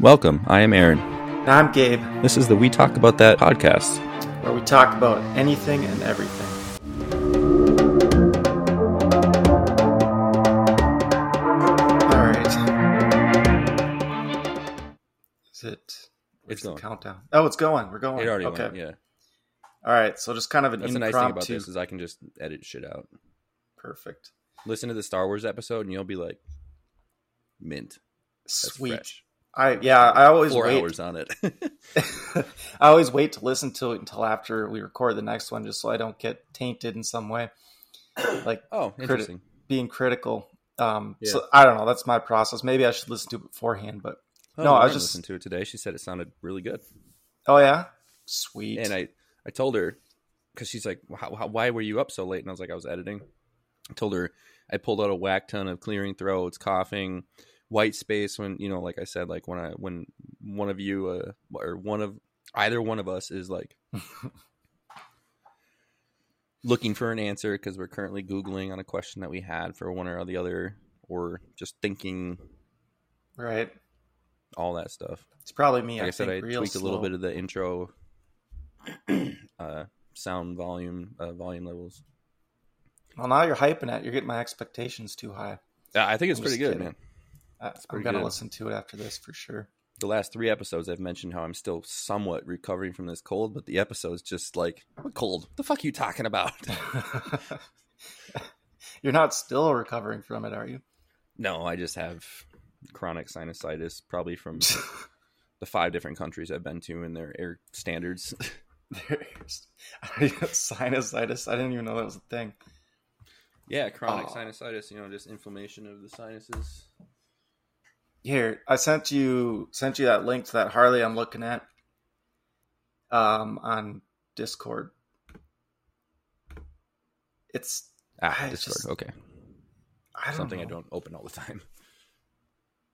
Welcome, I am Aaron. And I'm Gabe. This is the We Talk About That podcast, where we talk about anything and everything. Alright. Is it... It's going. Countdown. Oh, it's going. We're going. It already went, yeah. Alright, so just kind of an impromptu... That's the nice thing about this, is I can just edit shit out. Perfect. Listen to the Star Wars episode and you'll be like, mint. That's sweet. Fresh. I always 4 hours on it. I always wait to listen to it until after we record the next one, just so I don't get tainted in some way, like interesting. Being critical. Yeah. So I don't know. That's my process. Maybe I should listen to it beforehand, but no, I was just listening to it today. She said it sounded really good. Oh yeah, sweet. And I told her, because she's like, "Why were you up so late?" And I was like, "I was editing." I told her I pulled out a whack ton of clearing throats, coughing. White space when, you know, like I said, like when one of you or one of either one of us is like looking for an answer because we're currently Googling on a question that we had for one or the other, or just thinking, right? All that stuff. It's probably me. Like I said, I tweaked a little bit of the intro sound volume levels. Well, now you're hyping it. You're getting my expectations too high. Yeah, I think it's pretty good, man. I'm going to listen to it after this for sure. The last three episodes, I've mentioned how I'm still somewhat recovering from this cold, but the episode's just like, what cold? The fuck are you talking about? You're not still recovering from it, are you? No, I just have chronic sinusitis, probably from the 5 different countries I've been to and their air standards. Sinusitis? I didn't even know that was a thing. Yeah, chronic sinusitis, you know, just inflammation of the sinuses. Here, I sent you that link to that Harley I'm looking at on Discord. It's Discord, okay. I don't know. I don't open all the time.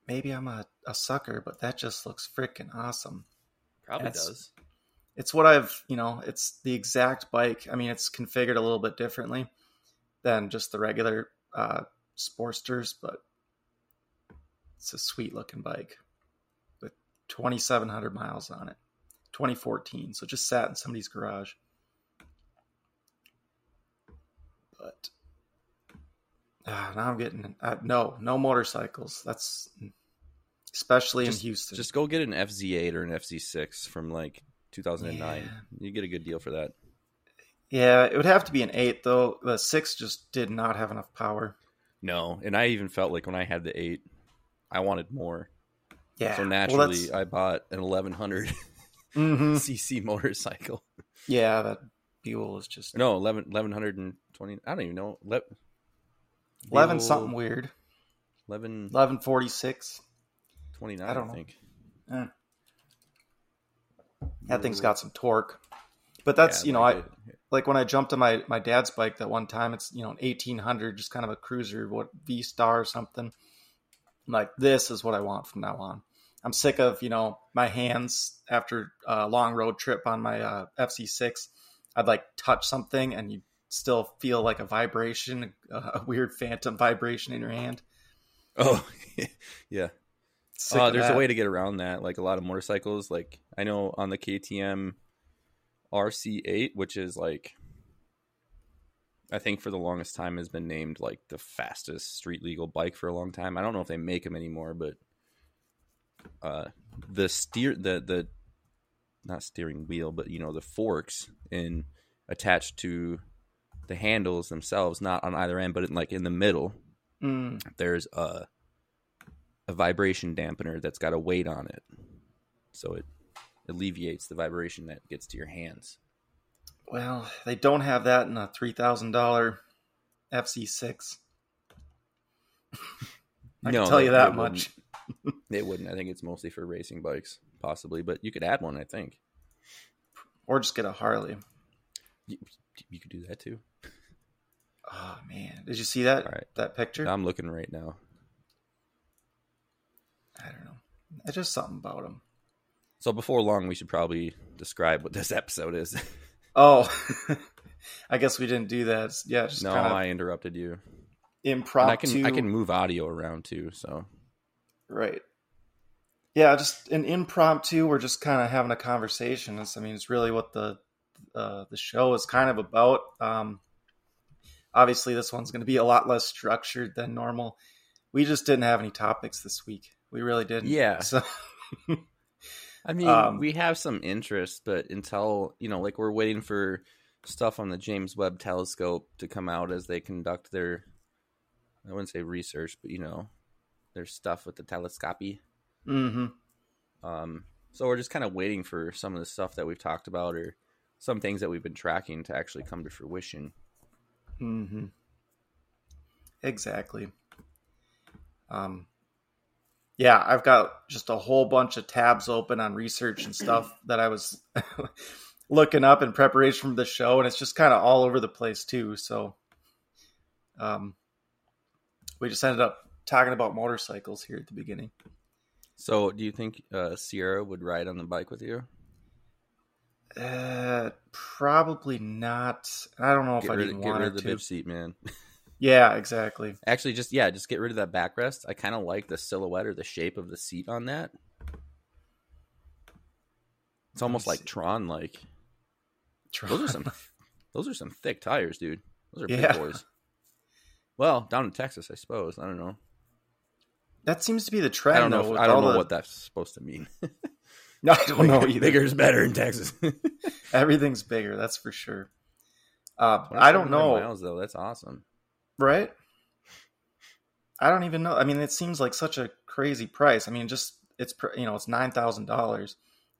Maybe I'm a sucker, but that just looks freaking awesome. Probably does. It's what I've, you know, it's the exact bike. I mean, it's configured a little bit differently than just the regular Sportsters, but it's a sweet looking bike with 2,700 miles on it, 2014. So it just sat in somebody's garage. But now I'm getting no motorcycles. That's especially in Houston. Just go get an FZ8 or an FZ6 from like 2009. Yeah. You get a good deal for that. Yeah, it would have to be an 8 though. The 6 just did not have enough power. No, and I even felt like when I had the 8, I wanted more. Yeah. So naturally, I bought an 1100 cc motorcycle. Yeah, that Buell is just... No, 1120... I don't even know. 11 something weird. 1146. 29, I think. Eh. That thing's got some torque. But that's, you know, like when I jumped on my dad's bike that one time, it's, you know, an 1800, just kind of a cruiser, V-Star or something. Like, this is what I want from now on. I'm sick of, you know, my hands after a long road trip on my FC6. I'd like touch something and you still feel like a vibration, a weird phantom vibration in your hand. Oh, yeah. There's a way to get around that. Like a lot of motorcycles, like I know on the KTM RC8, which is like, I think for the longest time has been named like the fastest street legal bike for a long time. I don't know if they make them anymore, but the not steering wheel, but you know, the forks in attached to the handles themselves, not on either end, but in the middle, there's a vibration dampener that's got a weight on it. So it alleviates the vibration that gets to your hands. Well, they don't have that in a $3,000 FC6. I can tell you that much. They wouldn't. I think it's mostly for racing bikes, possibly. But you could add one, I think. Or just get a Harley. You could do that, too. Oh, man. Did you see that? All right. That picture? I'm looking right now. I don't know. It's just something about them. So before long, we should probably describe what this episode is. Oh, I guess we didn't do that. Yeah, just no, I interrupted you. Impromptu. And I can move audio around too. So, right. Yeah, just an impromptu. We're just kind of having a conversation. It's really what the show is kind of about. Obviously, this one's going to be a lot less structured than normal. We just didn't have any topics this week. We really didn't. Yeah. So, we have some interest, but until, we're waiting for stuff on the James Webb Telescope to come out as they conduct their, I wouldn't say research, but, their stuff with the telescopy. Mm-hmm. So we're just kind of waiting for some of the stuff that we've talked about or some things that we've been tracking to actually come to fruition. Mm-hmm. Exactly. Yeah, I've got just a whole bunch of tabs open on research and stuff that I was looking up in preparation for the show, and it's just kind of all over the place too. So, we just ended up talking about motorcycles here at the beginning. So, do you think Sierra would ride on the bike with you? Probably not. I don't know if I'd even want her to. Get rid of the bib seat, man. Yeah, exactly. Actually, just get rid of that backrest. I kind of like the silhouette or the shape of the seat on that. It's almost like Tron-like. Tron. Those are some thick tires, dude. Those are big boys. Well, down in Texas, I suppose. I don't know. That seems to be the trend. I don't know what that's supposed to mean. No, I don't know either. Bigger is better in Texas. Everything's bigger, that's for sure. I don't know. Miles, though, that's awesome. Right? I don't even know. It seems like such a crazy price. It's $9,000, and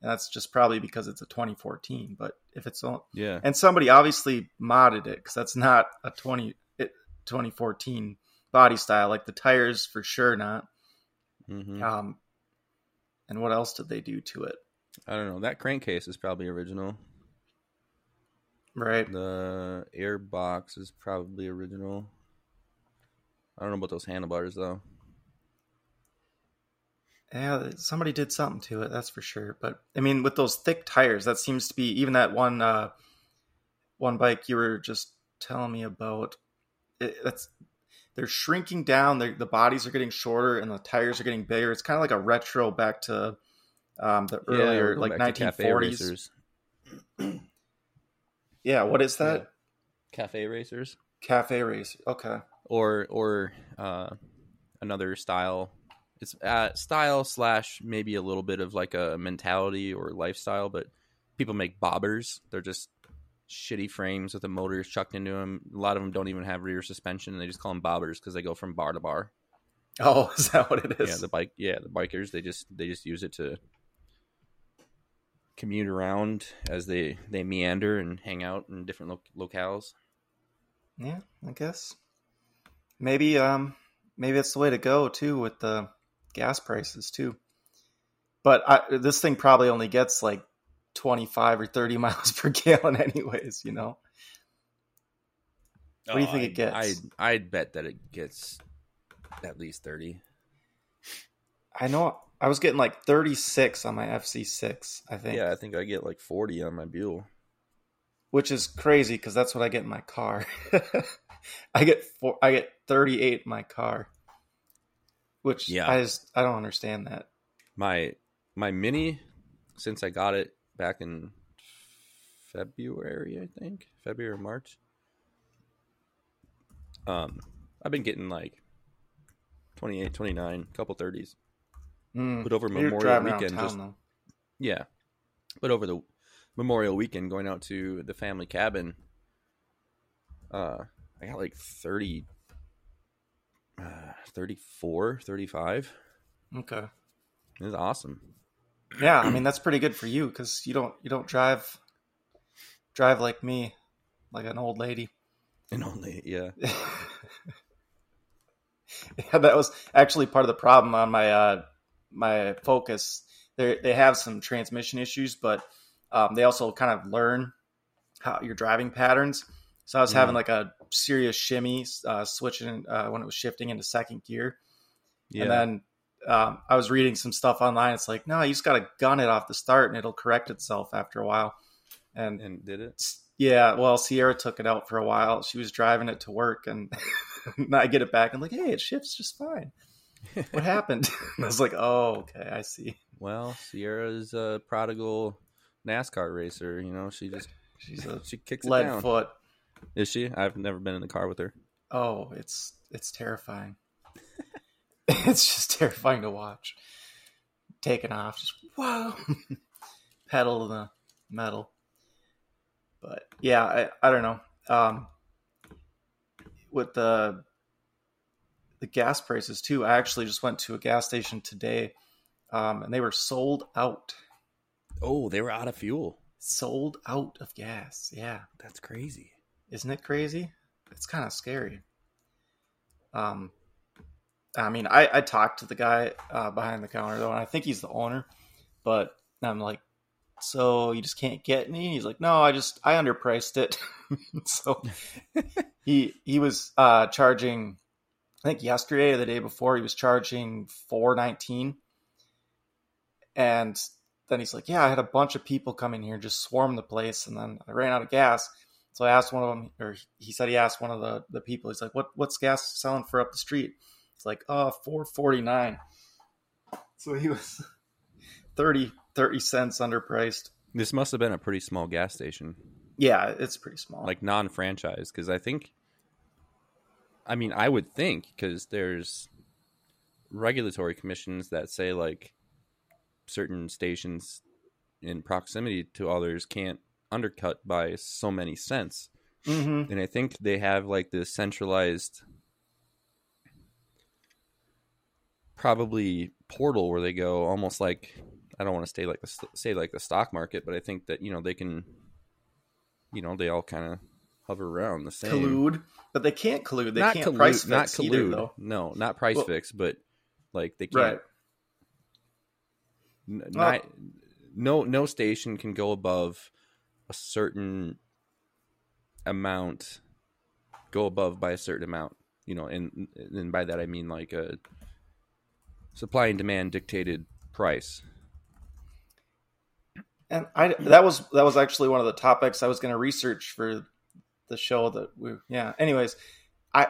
that's just probably because it's a 2014. But if it's all, yeah, and somebody obviously modded it because that's not a 2014 body style. Like the tires, for sure not. Mm-hmm. And what else did they do to it? I don't know. That crankcase is probably original. Right. The air box is probably original. I don't know about those handlebars, though. Yeah, somebody did something to it, that's for sure. But, with those thick tires, that seems to be... Even that one bike you were just telling me about, they're shrinking down. The bodies are getting shorter and the tires are getting bigger. It's kind of like a retro back to the earlier, like 1940s. Yeah, what is that? Yeah. Cafe racers. Okay. Or another style. It's style / maybe a little bit of like a mentality or lifestyle. But people make bobbers. They're just shitty frames with the motors chucked into them. A lot of them don't even have rear suspension, and they just call them bobbers because they go from bar to bar. Oh, is that what it is? Yeah, the bikers they just use it to commute around as they meander and hang out in different locales. Yeah, I guess maybe it's the way to go too with the gas prices too. But this thing probably only gets like 25 or 30 miles per gallon anyways, What do you think it gets? I'd bet that it gets at least 30. I know I was getting like 36 on my FZ6, I think. Yeah, I think I get like 40 on my Buell. Which is crazy because that's what I get in my car. I get 38 in my car. Which I don't understand that. My Mini, since I got it back in February, I think. February or March. I've been getting like 28, 29, couple 30s. But over Memorial Weekend, But over the Memorial Weekend, going out to the family cabin, I got like 30, 34, 35. Okay, it was awesome. Yeah, that's pretty good for you because you don't drive like me, like an old lady. Yeah. Yeah, that was actually part of the problem on my. My Focus, they have some transmission issues, but they also kind of learn how your driving patterns. So I was having like a serious shimmy switching when it was shifting into second gear. Yeah. And then I was reading some stuff online. It's like, no, you just got to gun it off the start and it'll correct itself after a while. And did it? Yeah. Well, Sierra took it out for a while. She was driving it to work and I get it back. I'm like, hey, it shifts just fine. What happened? And I was like, oh, okay, I see. Well, Sierra's a prodigal NASCAR racer. You know, she kicks it down. Leadfoot. Is she? I've never been in the car with her. Oh, it's terrifying. It's just terrifying to watch. Taking off, just wow, pedal to the metal. But yeah, I don't know. With the gas prices too, I actually just went to a gas station today, and they were sold out. Oh, they were out of fuel. Sold out of gas. Yeah, that's crazy. Isn't it crazy? It's kind of scary. I mean, I talked to the guy behind the counter though, and I think he's the owner. But I'm like, so you just can't get any? He's like, no, I underpriced it. So he was charging, I think yesterday or the day before, he was charging $4.19. And then he's like, yeah, I had a bunch of people come in here, just swarm the place, and then I ran out of gas. So I asked one of them, or he said he asked one of the people, he's like, what's gas selling for up the street? It's like, oh, $4.49. So he was 30 cents underpriced. This must have been a pretty small gas station. Yeah, it's pretty small. Like non-franchised, because I would think, because there's regulatory commissions that say like certain stations in proximity to others can't undercut by so many cents. Mm-hmm. And I think they have like this centralized... probably portal where they go almost like, I don't want to say like the stock market, but I think that, you know, they can, you know, they all kind of hover around the same. Collude, but they can't collude. They can't price fix either, though. No, not price fix, but like they can't. Right. No station can go above a certain amount. Go above by a certain amount, you know, and by that I mean like a supply and demand dictated price. And that was actually one of the topics I was going to research for the show anyways, I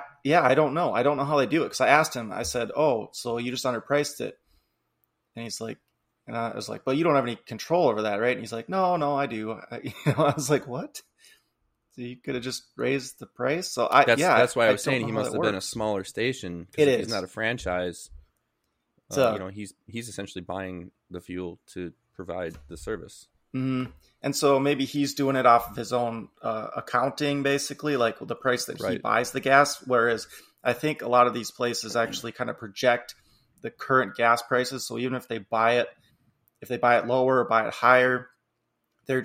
don't know. I don't know how they do it. Cause I asked him, I said, oh, so you just underpriced it. And he's like, and I was like, but you don't have any control over that, right? And he's like, no, I do. I was like, what? So you could have just raised the price. So that's why I was saying he must have been a smaller station. He's not a franchise. You know, he's essentially buying the fuel to provide the service. Mm-hmm. And so maybe he's doing it off of his own accounting, basically, like the price that he buys the gas. Whereas I think a lot of these places actually kind of project the current gas prices. So even if they buy it lower or buy it higher, they're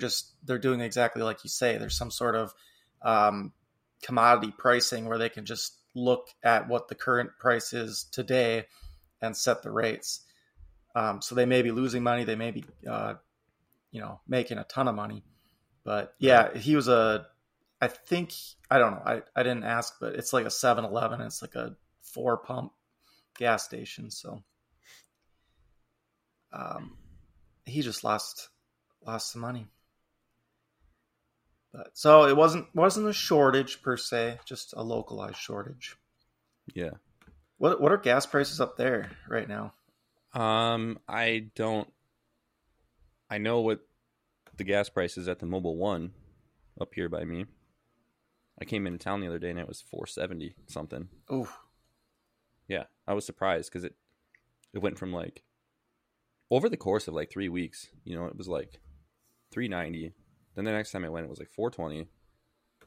doing exactly like you say. There's some sort of commodity pricing where they can just look at what the current price is today and set the rates. So they may be losing money. They may be, making a ton of money. But yeah, he was I don't know. I didn't ask, but it's like a 7-Eleven. It's like a 4-pump gas station. So he just lost some money. But so it wasn't a shortage per se, just a localized shortage. Yeah. What are gas prices up there right now? I know what the gas price is at the Mobile One up here by me. I came into town the other day and it was $4.70 something. Ooh. Yeah, I was surprised because it went from like over the course of like 3 weeks, you know, it was like $3.90. Then the next time I went, it was like $4.20.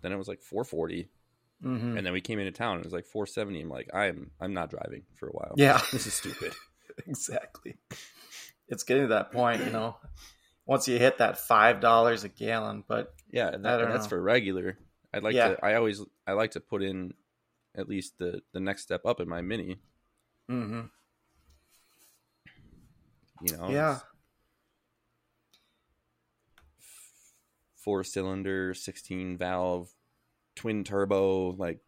Then it was like $4.40. Mm-hmm. And then we came into town and it was like $4.70. I'm like, I'm not driving for a while. Yeah. This is stupid. Exactly. It's getting to that point, you know, once you hit that $5 a gallon, but yeah, that's for regular. I'd like to, I like to put in at least the next step up in my Mini. Mm-hmm. You know, yeah. 4-cylinder, 16-valve. Twin turbo, like,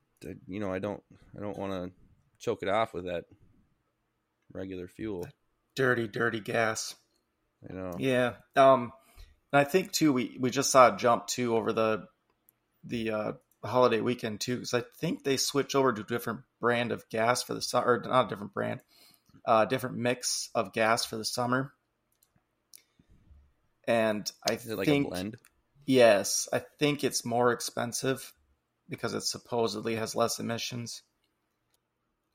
you know, I don't want to choke it off with that regular fuel. Dirty gas. I know. Yeah. And I think too, we just saw a jump too over the holiday weekend too, because I think they switch over to a different brand of gas for the summer, or not a different brand, different mix of gas for the summer. And I think... Is it like a blend? Yes. I think it's more expensive because it supposedly has less emissions.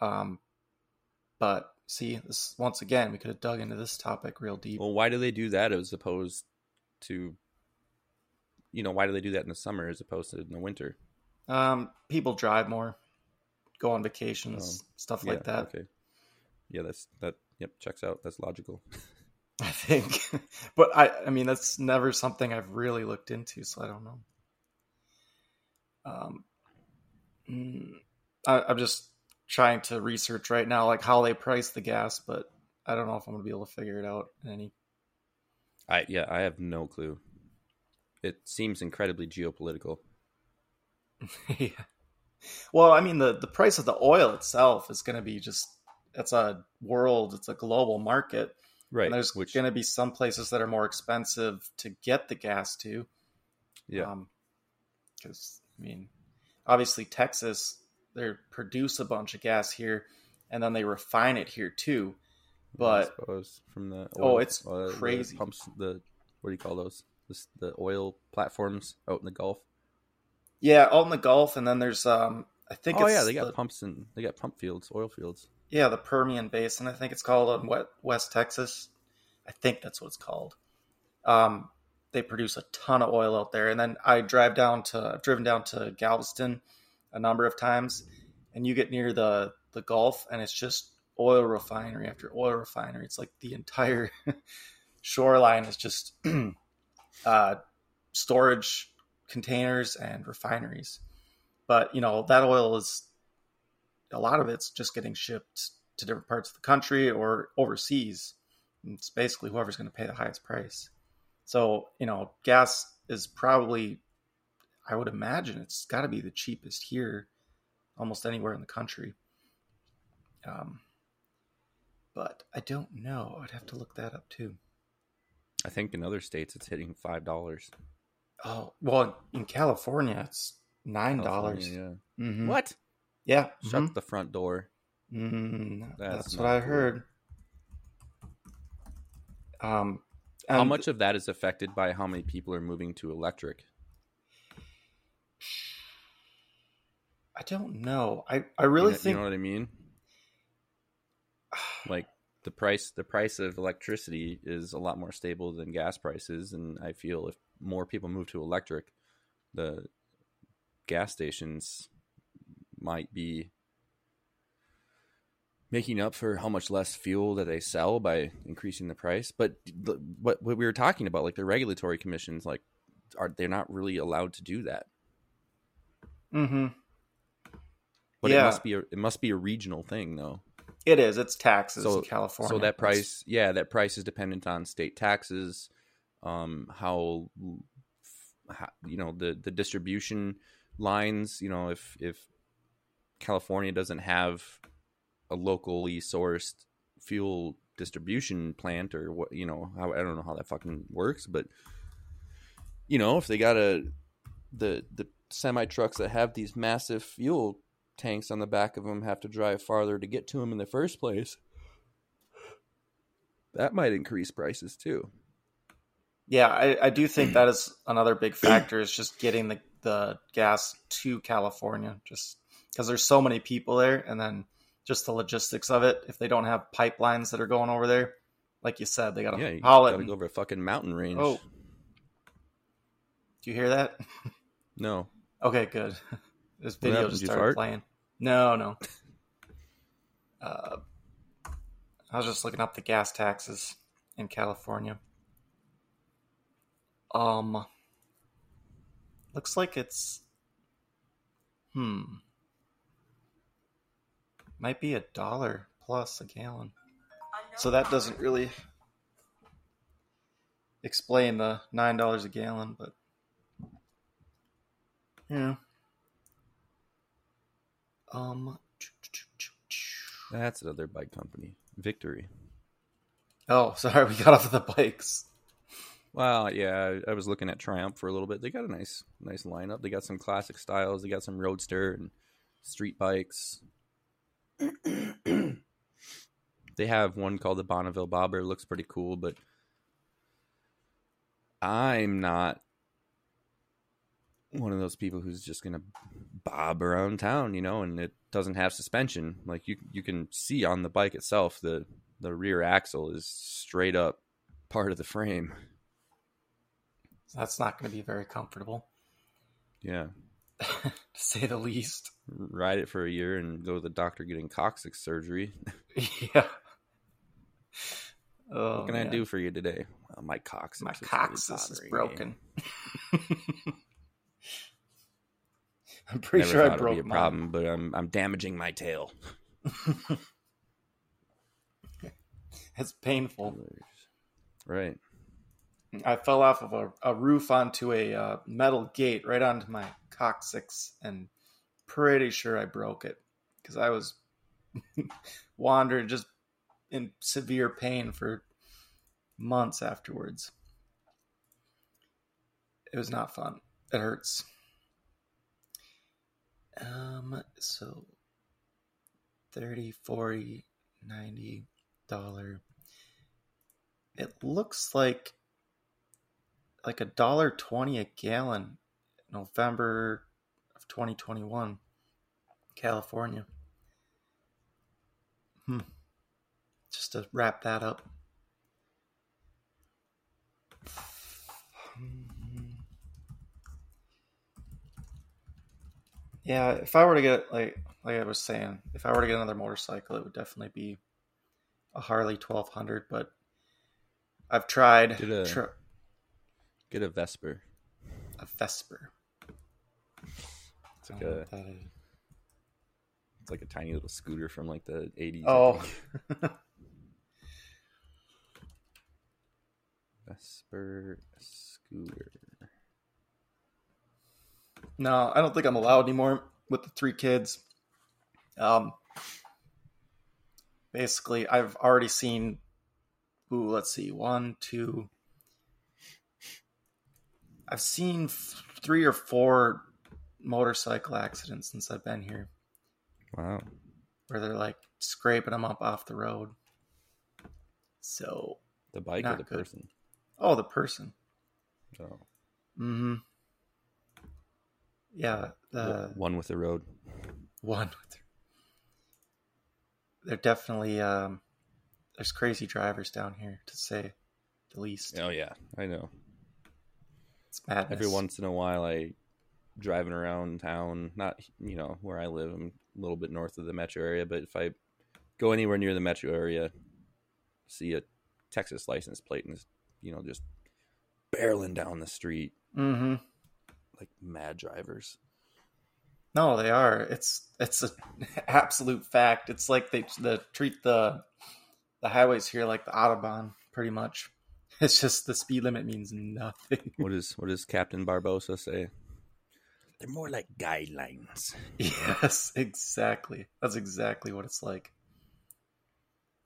But see, this, once again, we could have dug into this topic real deep. Well, why do they do that as opposed to... You know, why do they do that in the summer as opposed to in the winter? People drive more, go on vacations, stuff like that. Okay. Yeah, that. Yep, checks out. That's logical. I think, but I mean, that's never something I've really looked into, so I don't know. I'm just trying to research right now, like how they price the gas, but I don't know if I'm gonna be able to figure it out. I have no clue. It seems incredibly geopolitical. Yeah. Well, I mean, the price of the oil itself is going to be just, it's a global market. Right. And there's going to be some places that are more expensive to get the gas to. Yeah. Because, I mean, obviously Texas, they produce a bunch of gas here and then they refine it here too. But, I suppose from the oil, it's crazy. Pumps, what do you call those? The oil platforms out in the Gulf. Yeah, out in the Gulf, and then there's they got pumps and they got pump fields, oil fields. Yeah, the Permian Basin, I think it's called, in West Texas. I think that's what it's called. They produce a ton of oil out there, and then I've driven down to Galveston a number of times, and you get near the Gulf, and it's just oil refinery after oil refinery. It's like the entire shoreline is just storage containers and refineries. But you know, that oil is, a lot of it's just getting shipped to different parts of the country or overseas. And it's basically whoever's going to pay the highest price. So, you know, gas is probably, I would imagine it's got to be the cheapest here, almost anywhere in the country. But I don't know. I'd have to look that up too. I think in other states it's hitting $5. Oh, well, in California it's $9. Yeah. Mm-hmm. What? Yeah. Shut the front door. Mm-hmm. That's what I heard. How much of that is affected by how many people are moving to electric? I don't know. I really think you know what I mean? Like, the price of electricity is a lot more stable than gas prices, and I feel if more people move to electric, the gas stations might be making up for how much less fuel that they sell by increasing the price. But what we were talking about, like the regulatory commissions, like they're not really allowed to do that. Mm-hmm. But yeah. It must be a regional thing, though. It is. It's taxes in California. So that price, that price is dependent on state taxes, how you know, the distribution lines. You know, if California doesn't have a locally sourced fuel distribution plant, or what, you know, I don't know how that fucking works, but you know, if they got the semi trucks that have these massive fuel tanks on the back of them have to drive farther to get to them in the first place, that might increase prices too. Yeah, I do think that is another big factor, is just getting the gas to California, just because there's so many people there, and then just the logistics of it. If they don't have pipelines that are going over there, like you said, they gotta haul it. Gotta go over a fucking mountain range. Oh, do you hear that? No. Okay, good. This video just started playing. No. I was just looking up the gas taxes in California. Looks like it's... Might be $1 plus a gallon. So that doesn't really explain the $9 a gallon, but... Yeah. That's another bike company, Victory. Oh, sorry, we got off of the bikes. Well, yeah, I was looking at Triumph for a little bit. They got a nice lineup. They got some classic styles. They got some roadster and street bikes. They have one called the Bonneville Bobber. It looks pretty cool, but I'm not one of those people who's just going to bob around town, you know, and it doesn't have suspension. Like you can see on the bike itself, the rear axle is straight up part of the frame. So that's not going to be very comfortable. Yeah. To say the least. Ride it for a year and go to the doctor getting coccyx surgery. Yeah. Oh, what can I do for you today? Well, my coccyx. My coccyx is broken. I'm pretty sure I broke my problem, but I'm damaging my tail. It's painful. Right. I fell off of a roof onto a metal gate right onto my coccyx, and pretty sure I broke it because I was wandering just in severe pain for months afterwards. It was not fun. It hurts. So $30, $40, $90. It looks like $1.20 a gallon, November of 2021, California. Just to wrap that up. Yeah, if I were to get, like I was saying, if I were to get another motorcycle, it would definitely be a Harley 1200, but I've tried. Get a Vespa. A Vespa. It's like it's like a tiny little scooter from like the 80s. Oh. Vespa scooter. No, I don't think I'm allowed anymore with the 3 kids. Basically, I've already seen. Ooh, let's see. 1, 2. I've seen 3 or 4 motorcycle accidents since I've been here. Wow. Where they're like scraping them up off the road. So. The bike or the person? Oh, the person. Oh. Mm-hmm. Yeah. One with the road. One with the road. They're definitely, there's crazy drivers down here, to say the least. Oh, yeah. I know. It's madness. Every once in a while, I driving around town, not, you know, where I live, I'm a little bit north of the metro area, but if I go anywhere near the metro area, see a Texas license plate and it's, you know, just barreling down the street. Mm-hmm. Like mad drivers. No, they are. It's an absolute fact. It's like they treat the highways here like the Autobahn, pretty much. It's just the speed limit means nothing. What does Captain Barbosa say? They're more like guidelines. Yes, exactly. That's exactly what it's like.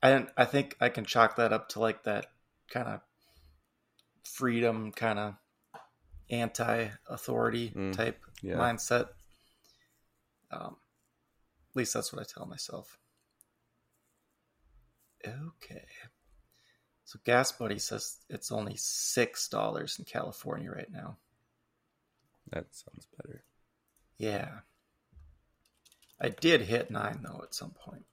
I think I can chalk that up to like that kind of freedom, kind of anti-authority type mindset. At least that's what I tell myself. Okay. So GasBuddy says it's only $6 in California right now. That sounds better. Yeah. I did hit 9 though at some point.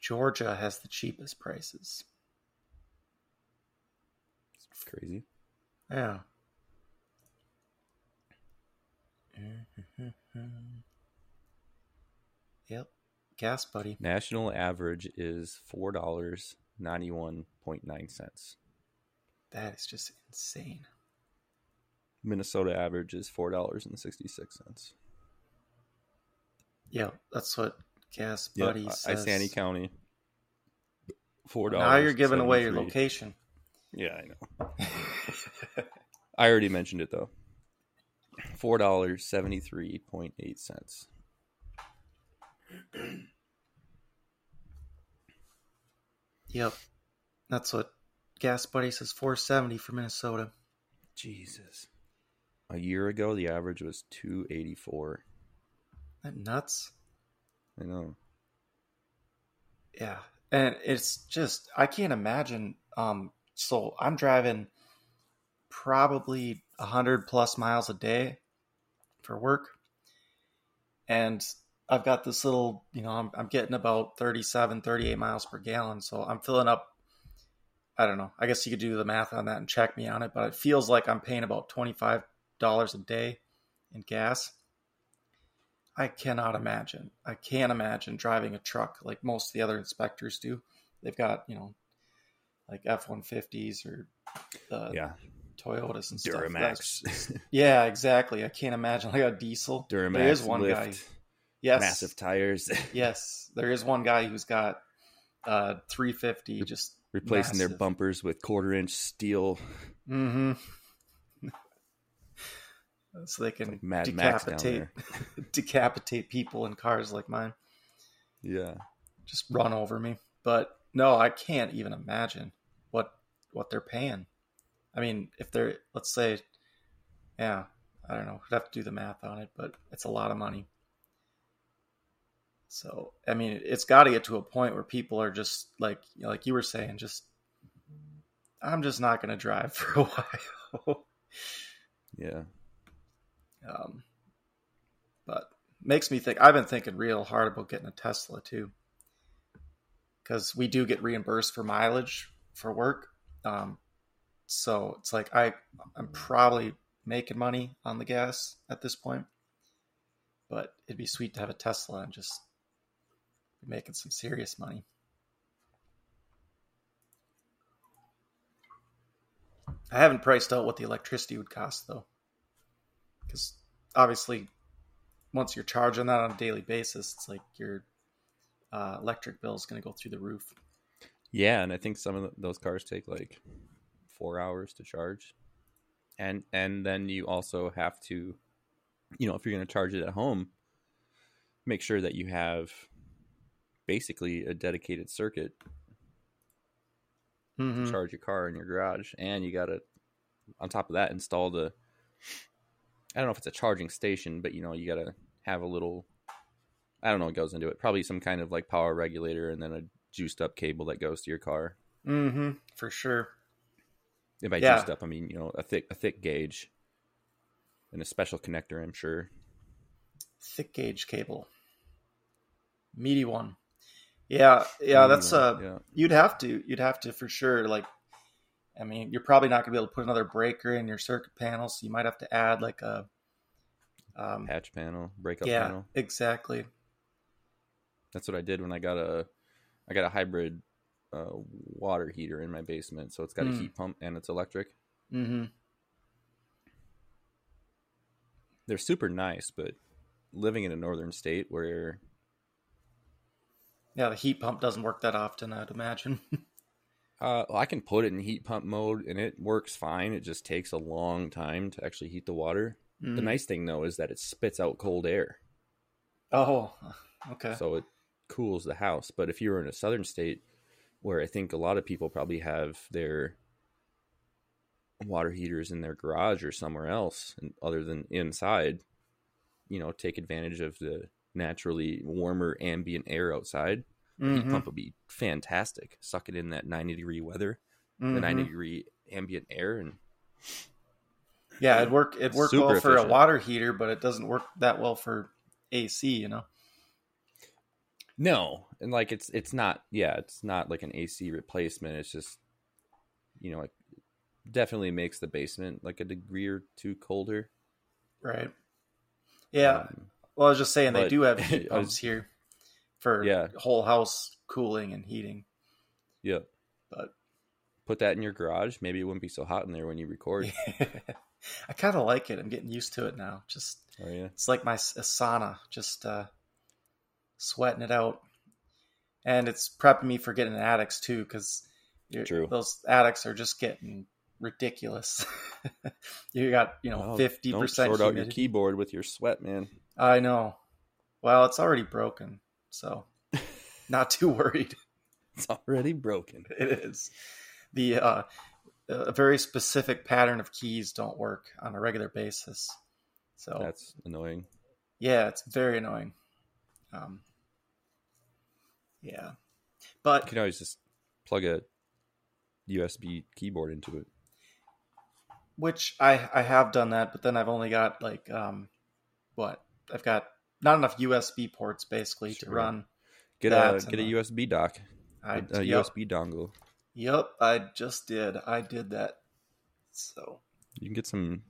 Georgia has the cheapest prices. It's crazy. Yeah. Yep. GasBuddy. National average is $4.91.9. That is just insane. Minnesota average is $4.66. Yeah, that's what GasBuddy says. Isani County. $4. Now you're giving away your location. Yeah, I know. I already mentioned it though. $4.73.8. Yep, that's what GasBuddy says. $4.70 for Minnesota. Jesus, a year ago the average was $2.84. That nuts. I know. Yeah. And it's just, I can't imagine. So I'm driving probably 100+ miles a day for work. And I've got this little, you know, I'm getting about 37, 38 miles per gallon. So I'm filling up, I don't know, I guess you could do the math on that and check me on it, but it feels like I'm paying about $25 a day in gas. I cannot imagine. I can't imagine driving a truck like most of the other inspectors do. They've got, you know, like F-150s or the Toyotas and Duramax. Stuff. Yeah, exactly. I can't imagine. I got diesel. Duramax, there is one lift, guy. Yes. Massive tires. Yes. There is one guy who's got 350, just replacing massive. Their bumpers with 1/4-inch steel. Mm-hmm. So they can like Mad Max down there. decapitate people in cars like mine. Yeah. Just run over me. But no, I can't even imagine what they're paying. I mean, if they're, let's say, yeah, I don't know. We'd have to do the math on it, but it's a lot of money. So, I mean, it's got to get to a point where people are just like you were saying, just, I'm just not going to drive for a while. Yeah. But makes me think, I've been thinking real hard about getting a Tesla too, because we do get reimbursed for mileage for work. So it's like, I'm probably making money on the gas at this point, but it'd be sweet to have a Tesla and just be making some serious money. I haven't priced out what the electricity would cost though. Because obviously, once you're charging that on a daily basis, it's like your electric bill is going to go through the roof. Yeah, and I think some of those cars take like 4 hours to charge. And then you also have to, you know, if you're going to charge it at home, make sure that you have basically a dedicated circuit to charge your car in your garage. And you got to, on top of that, install the... I don't know if it's a charging station, but, you know, you got to have a little, I don't know what goes into it. Probably some kind of like power regulator and then a juiced up cable that goes to your car. Mm-hmm. For sure. If I juiced up, I mean, you know, a thick gauge and a special connector, I'm sure. Thick gauge cable. Meaty one. Yeah. Yeah. That's you'd have to for sure. Like, I mean, you're probably not going to be able to put another breaker in your circuit panel, so you might have to add like a... hatch panel, breakup panel. Yeah, exactly. That's what I did when I got a hybrid water heater in my basement, so it's got a heat pump and it's electric. Mm-hmm. They're super nice, but living in a northern state where... Yeah, the heat pump doesn't work that often, I'd imagine. Well, I can put it in heat pump mode and it works fine. It just takes a long time to actually heat the water. Mm. The nice thing though is that it spits out cold air. Oh, okay. So it cools the house. But if you were in a southern state where I think a lot of people probably have their water heaters in their garage or somewhere else other than inside, you know, take advantage of the naturally warmer ambient air outside. Mm-hmm. Heat pump would be fantastic. Suck it in that 90-degree weather, the 90-degree ambient air, and yeah, it worked well for a water heater, but it doesn't work that well for AC, you know. No, and like it's not like an AC replacement. It's just, you know, it definitely makes the basement like a degree or two colder. Right. Yeah. Well, I was just saying they do have heat pumps here. For whole house cooling and heating. Yeah. But put that in your garage. Maybe it wouldn't be so hot in there when you record. Yeah. I kind of like it. I'm getting used to it now. Just it's like my sauna, just sweating it out. And it's prepping me for getting attics too, because those attics are just getting ridiculous. You got, 50% don't sort humidity. Out your keyboard with your sweat, man. I know. Well, it's already broken. So, not too worried. It's already broken. It is. The a very specific pattern of keys don't work on a regular basis. So that's annoying. Yeah, it's very annoying. Yeah. But you can always just plug a USB keyboard into it. Which I have done that, but then I've only got like I've got not enough USB ports basically to run. Get a USB dock. USB dongle. Yep, I just did. I did that. So you can get some.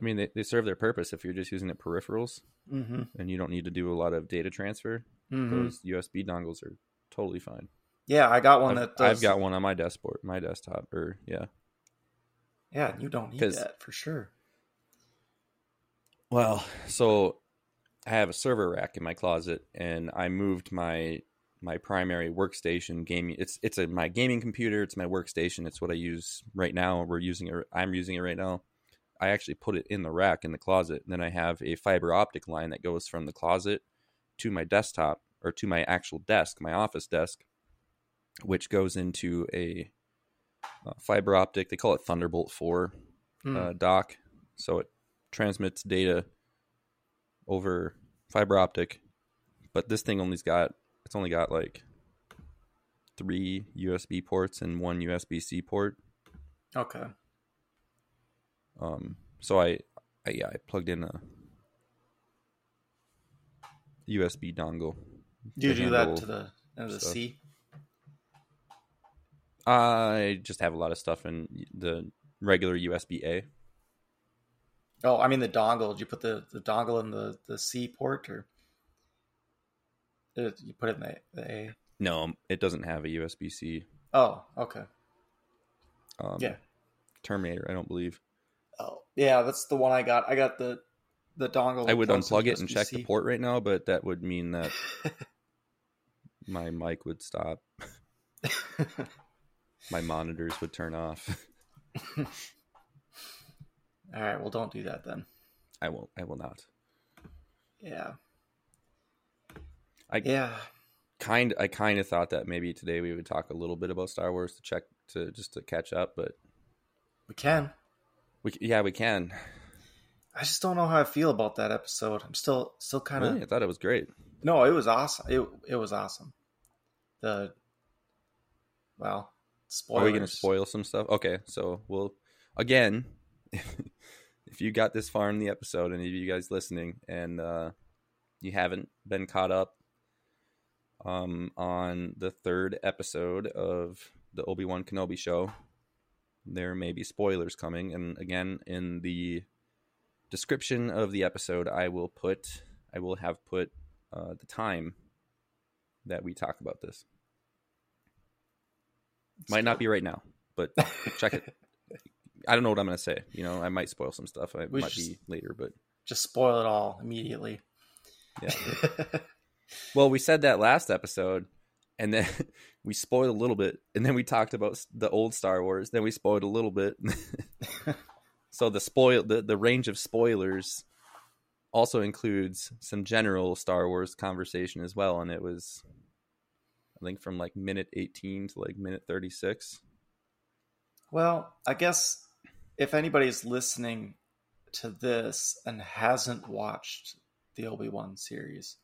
I mean, they serve their purpose if you're just using it peripherals, mm-hmm. and you don't need to do a lot of data transfer. Mm-hmm. Those USB dongles are totally fine. Yeah, I got one I've got one on my desktop. Yeah, you don't need that for sure. Well, so I have a server rack in my closet, and I moved my primary workstation gaming. It's my gaming computer. It's my workstation. It's what I use right now. I'm using it right now. I actually put it in the rack in the closet, and then I have a fiber optic line that goes from the closet to my desktop, or to my actual desk, my office desk, which goes into a fiber optic. They call it Thunderbolt 4 dock. So it transmits data over fiber optic, but this thing only got like 3 USB ports and 1 USB-C port. Okay. So I plugged in a USB dongle. Do you do that to the end of the C? I just have a lot of stuff in the regular USB-A. Oh, I mean the dongle. Did you put the dongle in the C port, or you put it in the A? No, it doesn't have a USB-C. Oh, okay. Yeah. Terminator, I don't believe. Oh, yeah, that's the one I got. I got the dongle. I would unplug it and check the port right now, but that would mean that my mic would stop. My monitors would turn off. All right, well, don't do that then. I won't. I will not. Yeah. I kind of thought that maybe today we would talk a little bit about Star Wars to catch up, but we can. We can. I just don't know how I feel about that episode. I'm still kind of... Really? I thought it was great. No, it was awesome. It was awesome. Spoilers. Are we going to spoil some stuff? Okay, so we'll... Again, if you got this far in the episode, any of you guys listening, and you haven't been caught up on the third episode of the Obi-Wan Kenobi show... There may be spoilers coming, and again, in the description of the episode, I will have put the time that we talk about this. Might not be right now, but check it. I don't know what I'm going to say. You know, I might spoil some stuff. It might be later, but just spoil it all immediately. Yeah. Well, we said that last episode. And then we spoiled a little bit, and then we talked about the old Star Wars. Then we spoiled a little bit. So the range of spoilers also includes some general Star Wars conversation as well. And it was, I think, from like minute 18 to like minute 36. Well, I guess if anybody's listening to this and hasn't watched the Obi-Wan series,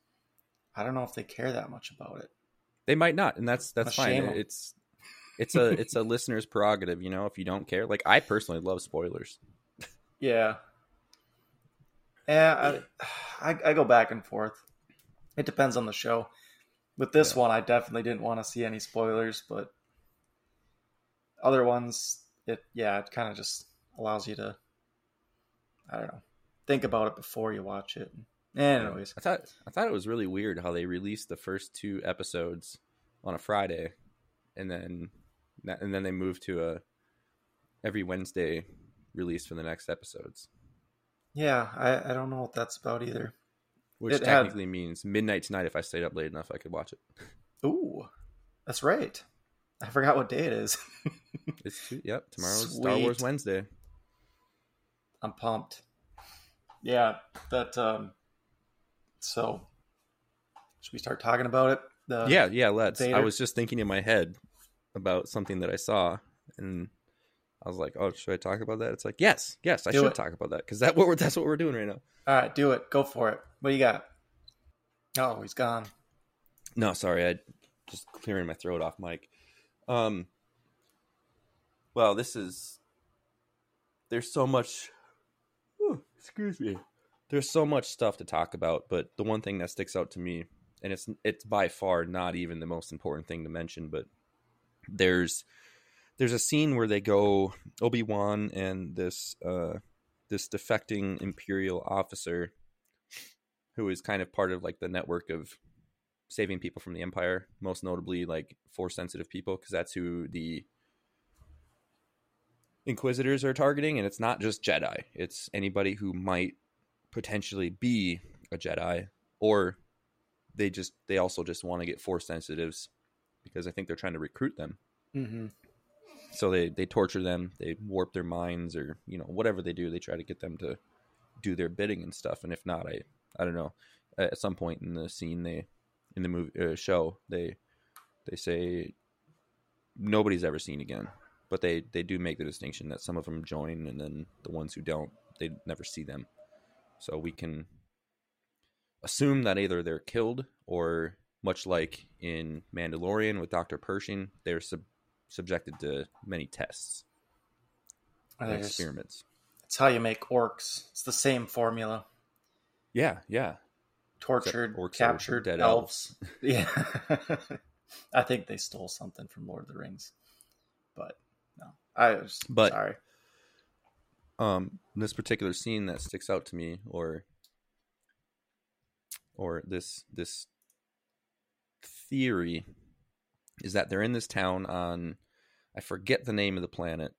I don't know if they care that much about it. They might not, and that's fine. It's a listener's prerogative, you know, if you don't care. Like, I personally love spoilers. Yeah. Yeah, I go back and forth. It depends on the show. With this one, I definitely didn't want to see any spoilers, but other ones, it kind of just allows you to, I don't know, think about it before you watch it. Anyways, I thought it was really weird how they released the first 2 episodes on a Friday, and then they moved to a every Wednesday release for the next episodes. Yeah, I don't know what that's about either. Which technically means midnight tonight. If I stayed up late enough, I could watch it. Ooh, that's right. I forgot what day it is. Yep, tomorrow's Sweet. Star Wars Wednesday. I'm pumped. Yeah, that. So, should we start talking about it? Let's. Vader? I was just thinking in my head about something that I saw, and I was like, "Oh, should I talk about that?" It's like, yes, I should talk about that because that's what we're doing right now. All right, do it. Go for it. What do you got? Oh, he's gone. No, sorry, I just clearing my throat off mic. Well, this is, there's so much, excuse me, there's so much stuff to talk about, but the one thing that sticks out to me, and it's by far not even the most important thing to mention, but there's a scene where they go, Obi-Wan and this defecting Imperial officer who is kind of part of like the network of saving people from the Empire, most notably like force sensitive people, because that's who the Inquisitors are targeting. And it's not just Jedi, it's anybody who might potentially be a Jedi, or they also just want to get force sensitives because I think they're trying to recruit them. Mm-hmm. So they torture them, they warp their minds, or you know, whatever they do, they try to get them to do their bidding and stuff. And if not, I don't know, at some point in the scene, they say nobody's ever seen again. But they do make the distinction that some of them join, and then the ones who don't, they never see them. So we can assume that either they're killed, or much like in Mandalorian with Dr. Pershing, they're subjected to many tests and experiments. It's how you make orcs. It's the same formula. Yeah, yeah. Tortured, captured dead elves. Yeah. I think they stole something from Lord of the Rings. But no, sorry. This particular scene that sticks out to me, or this theory, is that they're in this town on, I forget the name of the planet.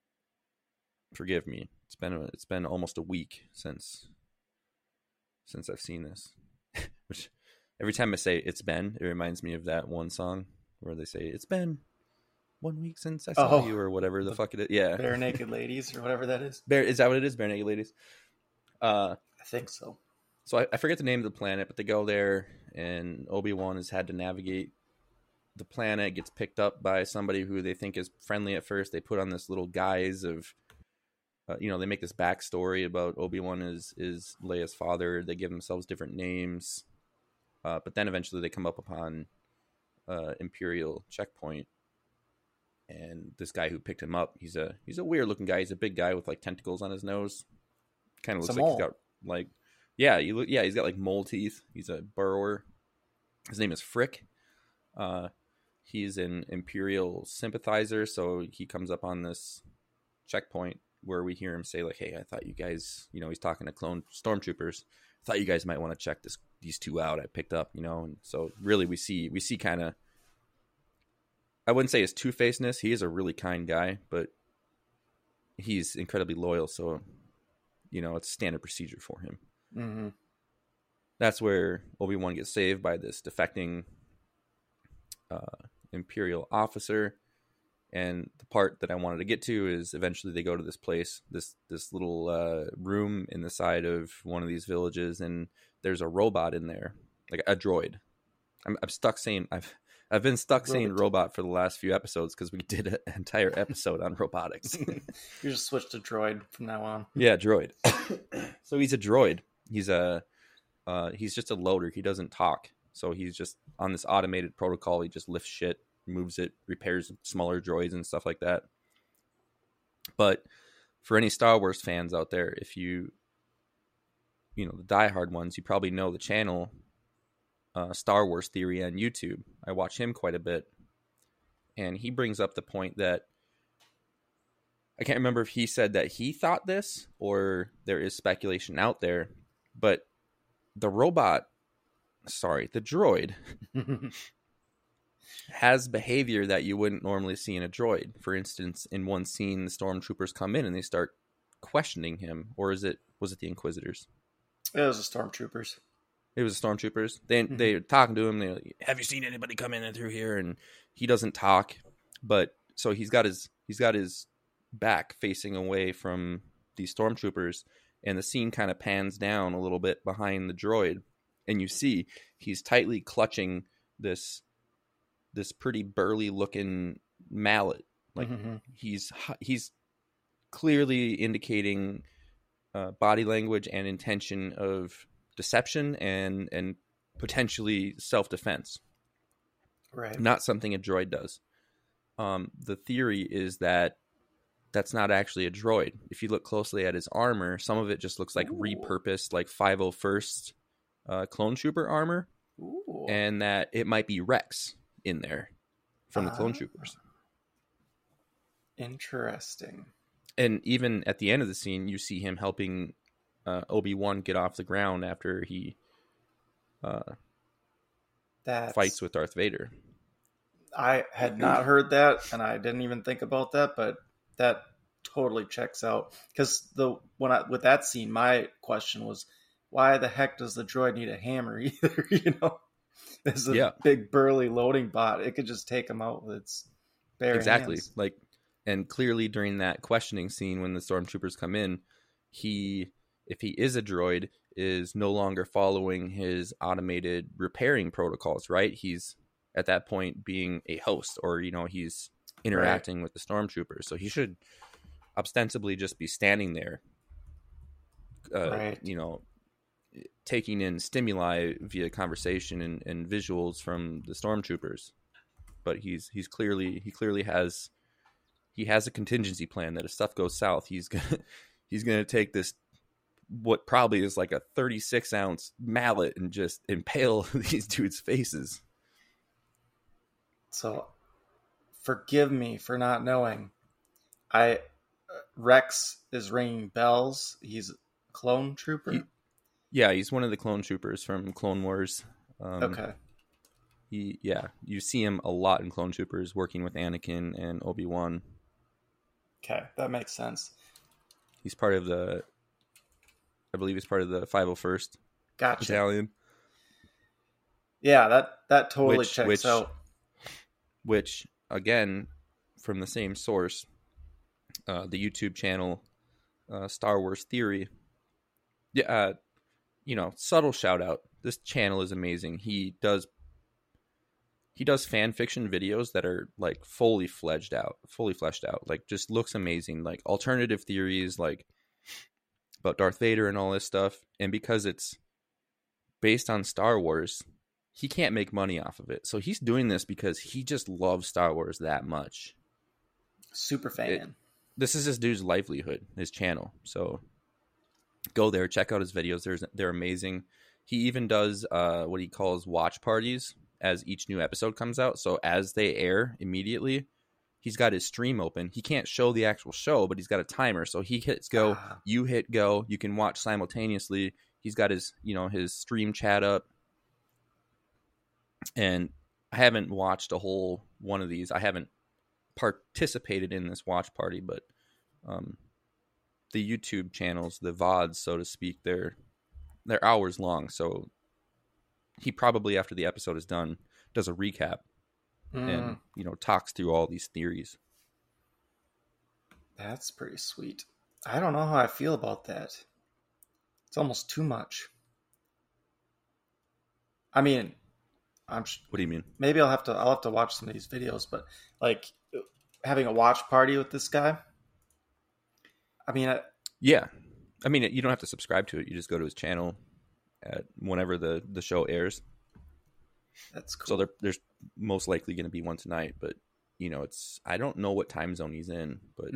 Forgive me. It's been almost a week since I've seen this. Which every time I say "it's been," it reminds me of that one song where they say "it's been 1 week since I saw you" or whatever the fuck it is. Yeah, Bare Naked Ladies or whatever that is. Is that what it is? Bare Naked Ladies. I think so. So I forget the name of the planet, but they go there, and Obi-Wan has had to navigate the planet. Gets picked up by somebody who they think is friendly at first. They put on this little guise of, they make this backstory about Obi-Wan is Leia's father. They give themselves different names, but then eventually they come up upon Imperial checkpoint. And this guy who picked him up, he's a weird looking guy. He's a big guy with like tentacles on his nose. Kind of looks like he's got like, he's got like mole teeth. He's a burrower. His name is Frick. He's an Imperial sympathizer. So he comes up on this checkpoint where we hear him say like, "Hey, I thought you guys," he's talking to clone stormtroopers. "I thought you guys might want to check these two out. I picked up," And so really we see kind of, I wouldn't say his two-facedness. He is a really kind guy, but he's incredibly loyal. So, it's standard procedure for him. Mm-hmm. That's where Obi-Wan gets saved by this defecting Imperial officer. And the part that I wanted to get to is eventually they go to this place, this little room in the side of one of these villages, and there's a robot in there, like a droid. I'm stuck saying I've been stuck saying robot for the last few episodes because we did an entire episode on robotics. You just switched to droid from now on. Yeah, droid. So he's a droid. He's he's just a loader. He doesn't talk. So he's just on this automated protocol. He just lifts shit, moves it, repairs smaller droids and stuff like that. But for any Star Wars fans out there, if you the diehard ones, you probably know the channel Star Wars Theory on YouTube. I watch him quite a bit, and he brings up the point that I can't remember if he said that he thought this or there is speculation out there, but the droid has behavior that you wouldn't normally see in a droid. For instance, in one scene, the stormtroopers come in and they start questioning him, or was it the Inquisitors? It was the stormtroopers. It was the stormtroopers. They're talking to him. They're like, "Have you seen anybody come in and through here?" And he doesn't talk. But so he's got his back facing away from these stormtroopers, and the scene kind of pans down a little bit behind the droid, and you see he's tightly clutching this pretty burly looking mallet. Like he's clearly indicating body language and intention of deception and potentially self-defense. Right. Not something a droid does. The theory is that that's not actually a droid. If you look closely at his armor, some of it just looks like repurposed, like 501st clone trooper armor. Ooh. And that it might be Rex in there from the clone troopers. Interesting. And even at the end of the scene, you see him helping Obi-Wan get off the ground after he fights with Darth Vader. I had not heard that, and I didn't even think about that, but that totally checks out. Because with that scene, my question was, why the heck does the droid need a hammer either? You know, there's a big burly loading bot. It could just take him out with its bare hands. Like, and clearly during that questioning scene when the stormtroopers come in, he, if he is a droid, is no longer following his automated repairing protocols, right? He's at that point being a host, or, you know, he's interacting with the stormtroopers. So he should ostensibly just be standing there, you know, taking in stimuli via conversation and visuals from the stormtroopers. But he clearly has a contingency plan that if stuff goes south, he's gonna take this, what probably is like a 36-ounce mallet, and just impale these dudes' faces. So, forgive me for not knowing. Rex is ringing bells. He's a clone trooper. He's one of the clone troopers from Clone Wars. Okay. You see him a lot in Clone Troopers, working with Anakin and Obi-Wan. Okay, that makes sense. I believe he's part of the 501st Battalion. Yeah, that totally checks out. Which, again, from the same source, the YouTube channel Star Wars Theory. Yeah, you know, subtle shout out. This channel is amazing. He does fan fiction videos that are like fully fleshed out. Like, just looks amazing. Like alternative theories, like about Darth Vader and all this stuff. And because it's based on Star Wars, he can't make money off of it. So he's doing this because he just loves Star Wars that much. Super fan. This is this dude's livelihood, his channel. So go there, check out his videos. They're amazing. He even does what he calls watch parties as each new episode comes out. So as they air immediately, he's got his stream open. He can't show the actual show, but he's got a timer. So he hits go, you hit go. You can watch simultaneously. He's got his, you know, his stream chat up. And I haven't watched a whole one of these. I haven't participated in this watch party, but the YouTube channels, the VODs, so to speak, they're hours long. So he probably, after the episode is done, does a recap and, you know, talks through all these theories. That's pretty sweet. I don't know how I feel about that. It's almost too much. I mean, what do you mean? Maybe I'll have to watch some of these videos, but like having a watch party with this guy. I mean, you don't have to subscribe to it. You just go to his channel at whenever the show airs. That's cool. So there's most likely going to be one tonight, but you know, it's, I don't know what time zone he's in, but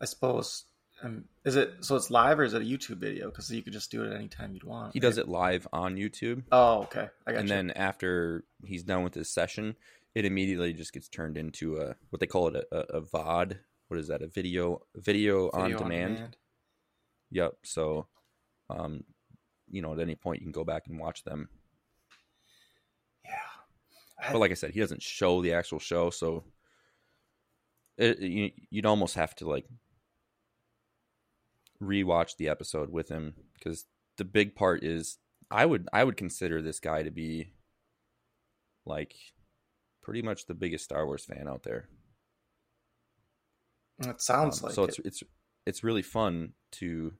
I suppose so it's live, or is it a YouTube video? Because you could just do it anytime you'd want. He does it live on YouTube. Oh, okay. I got you. And then after he's done with his session, it immediately just gets turned into what they call it, a VOD. What is that? A video on demand. Yep. So, you know, at any point you can go back and watch them. Yeah. But like I said, he doesn't show the actual show. So you'd almost have to like rewatch the episode with him, because the big part is I would consider this guy to be like pretty much the biggest Star Wars fan out there. It sounds like so. It's really fun to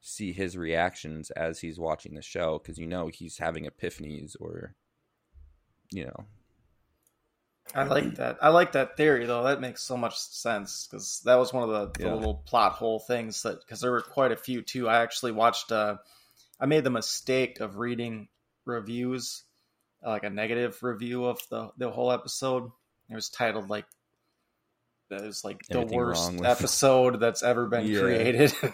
see his reactions as he's watching the show, because you know he's having epiphanies, or you know. I like that theory, though. That makes so much sense, because that was one of the little plot hole things, that because there were quite a few too. I actually watched. I made the mistake of reading reviews like a negative review of the whole episode. It was titled like that is like everything the worst episode that's ever been created. All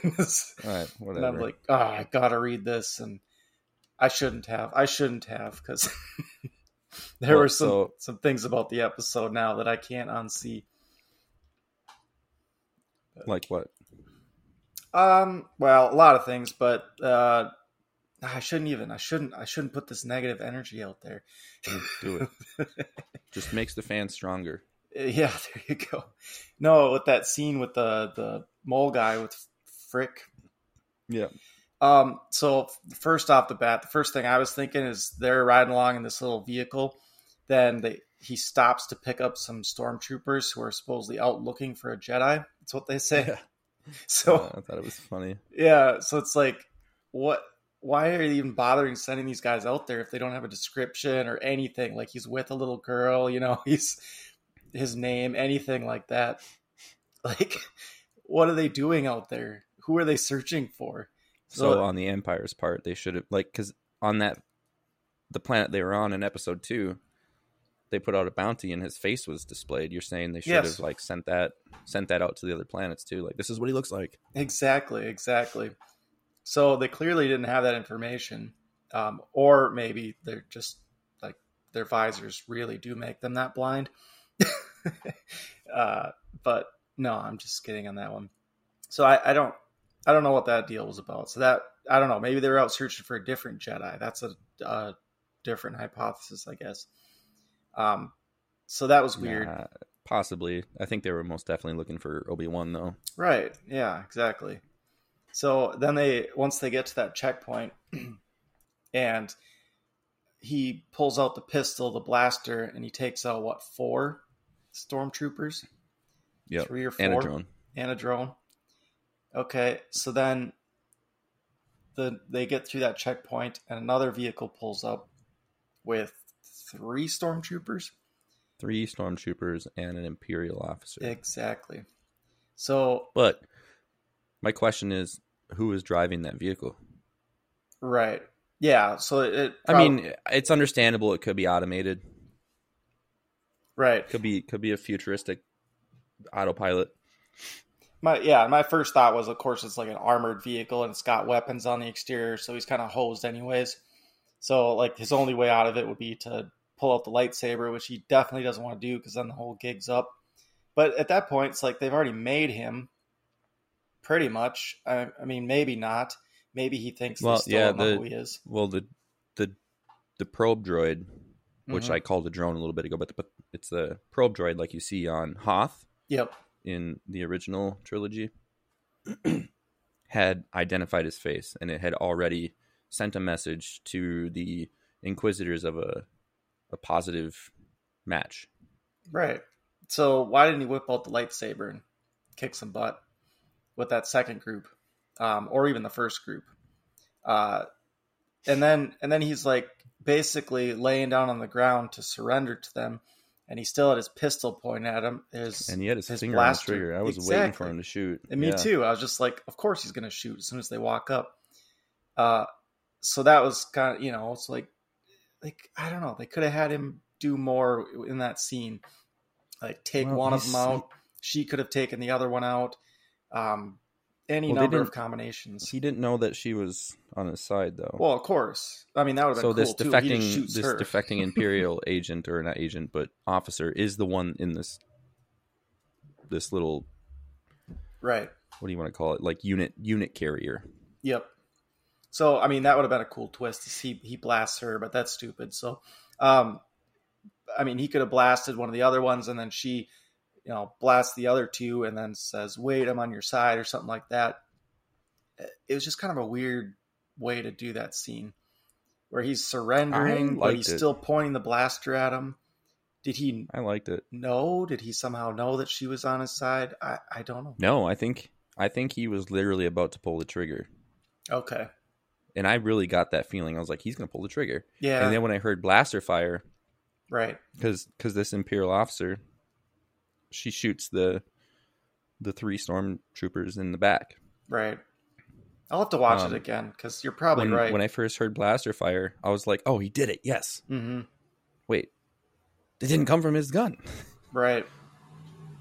right, whatever. And I'm like, oh, I gotta read this, and I shouldn't have, because there were some things about the episode now that I can't unsee. Like what? Well, a lot of things, but I shouldn't put this negative energy out there. Don't do it. Just makes the fans stronger. Yeah, there you go. No, with that scene with the mole guy with Frick. Yeah. So first off the bat, the first thing I was thinking is they're riding along in this little vehicle. Then he stops to pick up some stormtroopers who are supposedly out looking for a Jedi. That's what they say. Yeah. So I thought it was funny. Yeah. So it's like, what? Why are they even bothering sending these guys out there if they don't have a description or anything? Like, he's with a little girl, you know, he's his name, anything like that. Like, what are they doing out there? Who are they searching for? So on the Empire's part, they should have, like, because on the planet they were on in episode 2, they put out a bounty and his face was displayed. You're saying they should have, like, sent that out to the other planets too. Like, this is what he looks like. Exactly. So they clearly didn't have that information, or maybe they're just like their visors really do make them that blind. But no, I'm just kidding on that one. So I don't know what that deal was about. So that, I don't know, maybe they were out searching for a different Jedi. That's a different hypothesis, I guess. So that was weird. Possibly. I think they were most definitely looking for Obi-Wan though. Right. Yeah, exactly. So then once they get to that checkpoint and he pulls out the pistol, the blaster, and he takes out what, 4 stormtroopers? Yeah. 3 or 4. And a drone. Okay. So then they get through that checkpoint and another vehicle pulls up with 3 stormtroopers. 3 stormtroopers and an Imperial officer. Exactly. So, but my question is, who is driving that vehicle? Right. Yeah. So it's understandable. It could be automated. Right. Could be a futuristic autopilot. My first thought was, of course, it's like an armored vehicle and it's got weapons on the exterior. So he's kind of hosed anyways. So like his only way out of it would be to pull out the lightsaber, which he definitely doesn't want to do because then the whole gig's up. But at that point, it's like they've already made him. Pretty much. I mean, maybe not. Maybe he thinks they still don't know who he is. Well, the probe droid, which I called a drone a little bit ago, but it's the probe droid like you see on Hoth. Yep. In the original trilogy, had identified his face, and it had already sent a message to the Inquisitors of a positive match. Right. So why didn't he whip out the lightsaber and kick some butt with that second group, or even the first group? And then he's like basically laying down on the ground to surrender to them, and he still had his pistol pointed at him. And he had his finger on the trigger. I was waiting for him to shoot. And me too. I was just like, of course he's going to shoot as soon as they walk up. So that was kind of, you know, it's like I don't know. They could have had him do more in that scene. Like take one of them out. She could have taken the other one out. Any number of combinations. He didn't know that she was on his side, though. Well, of course. I mean, that would have been cool, too. This defecting Imperial agent, or not agent, but officer, is the one in this little... Right. What do you want to call it? Like, unit carrier. Yep. So, I mean, that would have been a cool twist to see he blasts her, but that's stupid. So, I mean, he could have blasted one of the other ones, and then she... you know, blast the other two and then says, wait, I'm on your side or something like that. It was just kind of a weird way to do that scene where he's surrendering, but he's still pointing the blaster at him. I liked it. No, did he somehow know that she was on his side? I don't know. No, I think he was literally about to pull the trigger. Okay. And I really got that feeling. I was like, he's going to pull the trigger. Yeah. And then when I heard blaster fire, right. Cause this Imperial officer, she shoots the 3 stormtroopers in the back. Right. I'll have to watch it again because you're probably right. When I first heard blaster fire, I was like, oh, he did it. Yes. Mm-hmm. wait, it didn't come from his gun. Right.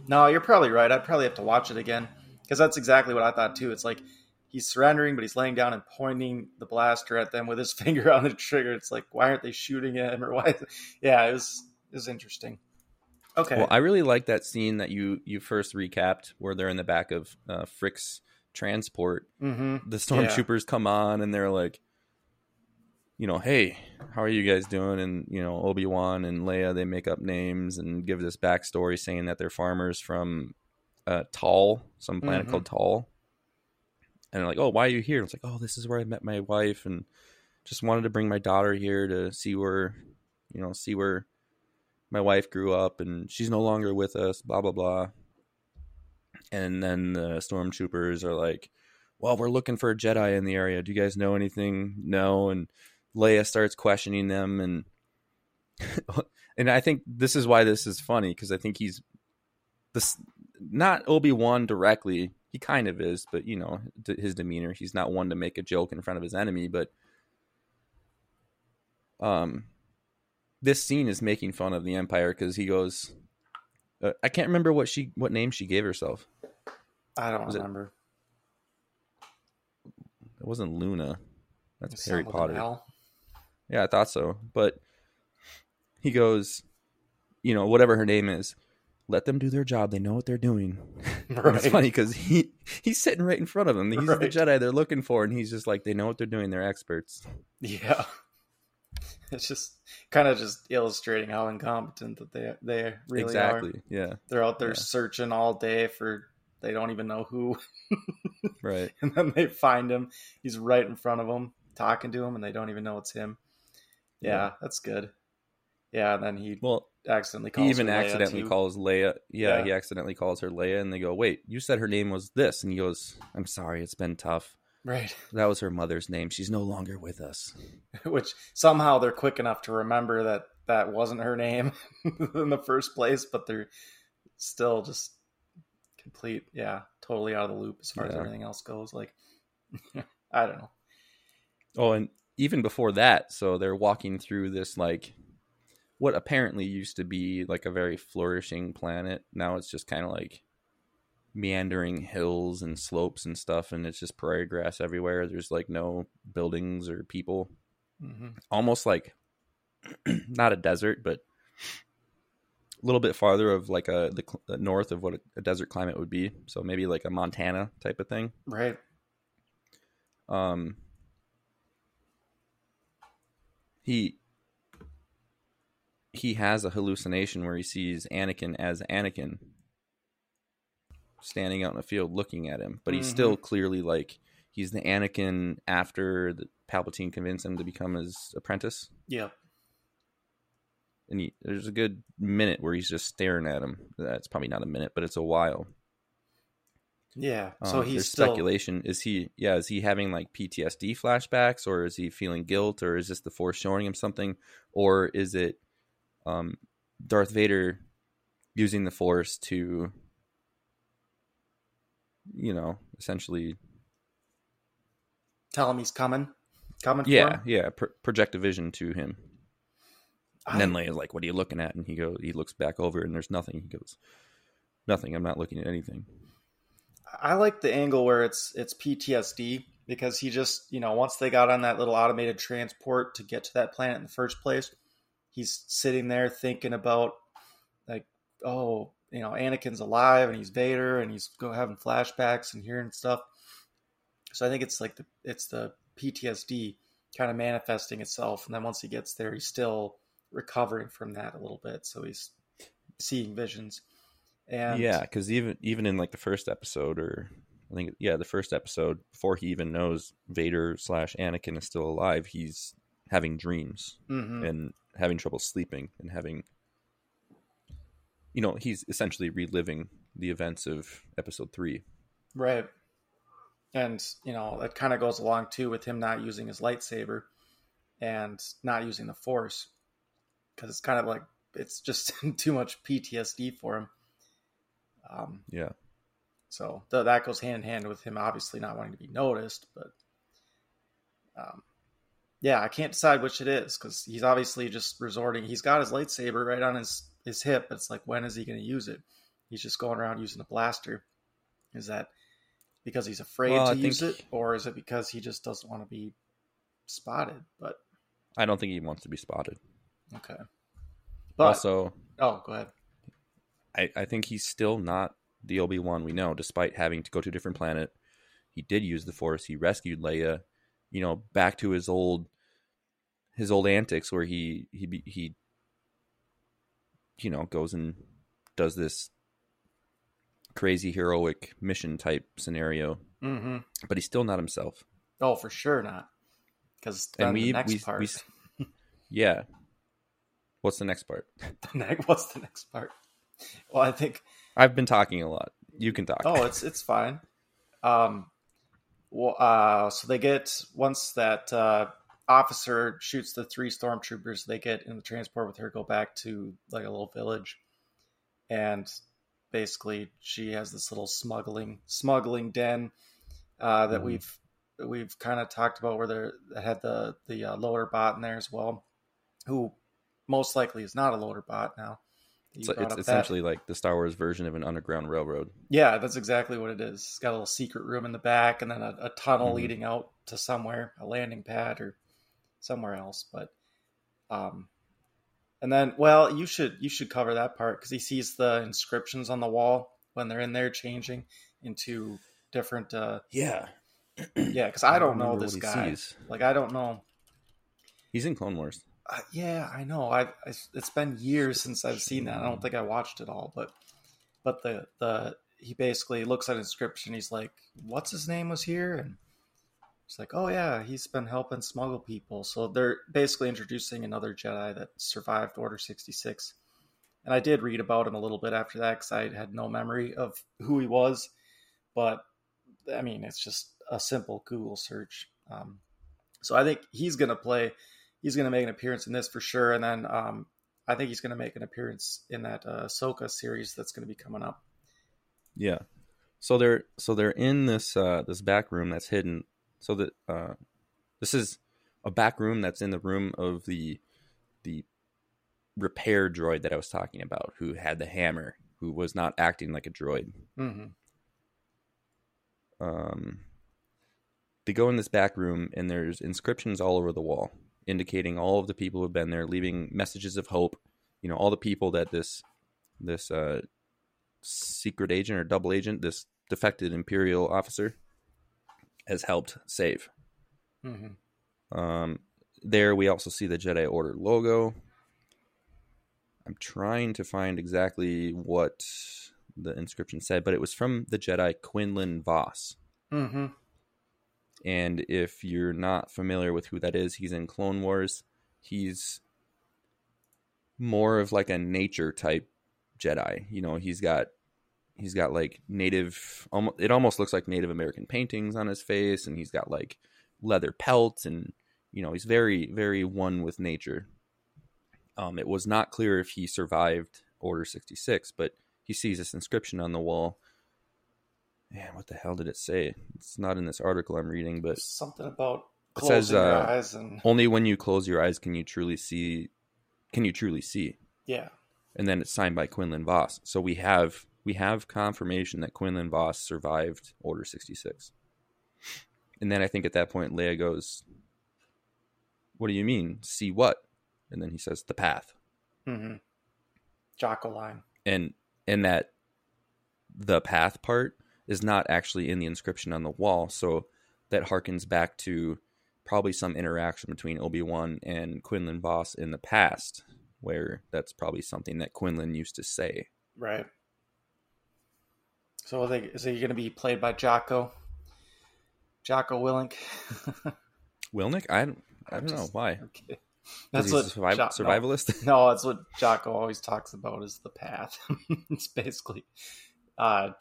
No, you're probably right. I'd probably have to watch it again, because that's exactly what I thought too. It's like he's surrendering, but he's laying down and pointing the blaster at them with his finger on the trigger. It's like, why aren't they shooting him? Or why? Yeah, it was interesting. Okay. Well, I really like that scene that you first recapped where they're in the back of Frick's transport. Mm-hmm. The stormtroopers come on and they're like, you know, hey, how are you guys doing? And, you know, Obi-Wan and Leia, they make up names and give this backstory saying that they're farmers from Tal, some planet called Tal. And they're like, oh, why are you here? And it's like, oh, this is where I met my wife and just wanted to bring my daughter here to see where my wife grew up, and she's no longer with us, blah, blah, blah. And then the stormtroopers are like, well, we're looking for a Jedi in the area. Do you guys know anything? No. And Leia starts questioning them, and I think this is why this is funny, because I think he's this not Obi-Wan directly. He kind of is, but you know his demeanor. He's not one to make a joke in front of his enemy, but this scene is making fun of the Empire, because he goes, I can't remember what name she gave herself. I don't remember. It wasn't Luna. That's Harry Potter. Yeah, I thought so. But he goes, you know, whatever her name is, let them do their job. They know what they're doing. Right. It's funny because he's sitting right in front of them. He's the Jedi they're looking for, and he's just like, they know what they're doing. They're experts. Yeah. It's just kind of just illustrating how incompetent that they really are. Exactly, yeah. They're out there searching all day for, they don't even know who. Right. And then they find him. He's right in front of them, talking to him, and they don't even know it's him. Yeah. That's good. Yeah, and then he accidentally calls Leia. Yeah, he accidentally calls her Leia, and they go, wait, you said her name was this. And he goes, I'm sorry, it's been tough. Right. That was her mother's name. She's no longer with us. Which somehow they're quick enough to remember that wasn't her name in the first place, but they're still just complete, totally out of the loop as far as everything else goes. Like, I don't know. Oh, and even before that, so they're walking through this, like, what apparently used to be like a very flourishing planet. Now it's just kind of like meandering hills and slopes and stuff, and it's just prairie grass everywhere. There's like no buildings or people. Mm-hmm. Almost like not a desert, but a little bit farther of like the north of what a desert climate would be. So maybe like a Montana type of thing, right? He has a hallucination where he sees Anakin as Anakin, standing out in the field looking at him, but he's still clearly like he's the Anakin after the Palpatine convinced him to become his apprentice. Yeah. And there's a good minute where he's just staring at him. That's probably not a minute, but it's a while. Yeah. So he's still... speculation. Is he having like PTSD flashbacks, or is he feeling guilt, or is this the Force showing him something, or is it Darth Vader using the Force to, you know, essentially tell him he's coming for him. Yeah, project a vision to him. And then Leia's like, what are you looking at? And he looks back over and there's nothing. He goes, nothing, I'm not looking at anything. I like the angle where it's PTSD, because he just, you know, once they got on that little automated transport to get to that planet in the first place, he's sitting there thinking about like, oh, you know, Anakin's alive and he's Vader and he's having flashbacks and hearing stuff. So I think it's like the PTSD kind of manifesting itself. And then once he gets there, he's still recovering from that a little bit. So he's seeing visions. And yeah, cause even in like the first episode, or I think, the first episode, before he even knows Vader / Anakin is still alive, he's having dreams and having trouble sleeping and having, you know, he's essentially reliving the events of episode 3. Right. And, you know, that kind of goes along too with him not using his lightsaber and not using the Force, because it's kind of like, it's just too much PTSD for him. Yeah. So that goes hand in hand with him, obviously not wanting to be noticed, but yeah, I can't decide which it is because he's obviously just resorting. He's got his lightsaber right on his hip. It's like, when is he going to use it? He's just going around using a blaster. Is that because he's afraid to use it, or is it because he just doesn't want to be spotted? But I don't think he wants to be spotted. Okay. But also, go ahead. I think he's still not the Obi-Wan we know, despite having to go to a different planet. He did use the Force. He rescued Leia. You know, back to his old antics where he you know, goes and does this crazy heroic mission type scenario. Mm-hmm. But he's still not himself. Oh, for sure not. Because the next part. Yeah. What's the next part? What's the next part? Well, I think I've been talking a lot. You can talk. Oh, it's fine. Well, so they get, once that officer shoots the 3 stormtroopers, they get in the transport with her, go back to like a little village, and basically she has this little smuggling den that mm-hmm. we've kind of talked about, where they had the loader bot in there as well, who most likely is not a loader bot now. It's essentially like the Star Wars version of an underground railroad. Yeah, that's exactly what it is. It's got a little secret room in the back, and then a tunnel mm-hmm. leading out to somewhere, a landing pad or somewhere else. But, and then, well, you should cover that part, because he sees the inscriptions on the wall when they're in there changing into different. Yeah, because I don't know this guy. Like, I don't know. He's in Clone Wars. Yeah, I know. It's been years since I've seen that. I don't think I watched it all, but he basically looks at inscription. He's like, "What's his name was here?" And it's like, "Oh yeah, he's been helping smuggle people." So they're basically introducing another Jedi that survived Order 66. And I did read about him a little bit after that, because I had no memory of who he was. But I mean, it's just a simple Google search. So I think he's gonna play. He's going to make an appearance in this for sure. And then I think he's going to make an appearance in that Ahsoka series that's going to be coming up. Yeah. So they're in this back room that's hidden. So that this is a back room that's in the room of the repair droid that I was talking about, who had the hammer, who was not acting like a droid. Mm-hmm. They go in this back room, and there's inscriptions all over the wall, indicating all of the people who've been there, leaving messages of hope. You know, all the people that this secret agent or double agent, this defected Imperial officer, has helped save. Mm-hmm. There we also see the Jedi Order logo. I'm trying to find exactly what the inscription said, but it was from the Jedi Quinlan Vos. Mm-hmm. And if you're not familiar with who that is, he's in Clone Wars. He's more of like a nature type Jedi. You know, he's got like native. It almost looks like Native American paintings on his face, and he's got like leather pelts, and you know, he's very, very one with nature. It was not clear if he survived Order 66, but he sees this inscription on the wall. Man, what the hell did it say? It's not in this article I'm reading, but something about closing your eyes, and only when you close your eyes can you truly see. Yeah. And then it's signed by Quinlan Vos. So we have confirmation that Quinlan Vos survived Order 66. And then I think at that point Leia goes, "What do you mean? See what?" And then he says, "The path." Mm-hmm. Jocko line. And that the path part is not actually in the inscription on the wall, so that harkens back to probably some interaction between Obi-Wan and Quinlan Vos in the past, where that's probably something that Quinlan used to say. Right. So is he going to be played by Jocko Willink? Willink? I don't know why. Okay. That's what survivalist. No, that's what Jocko always talks about, is the path. It's basically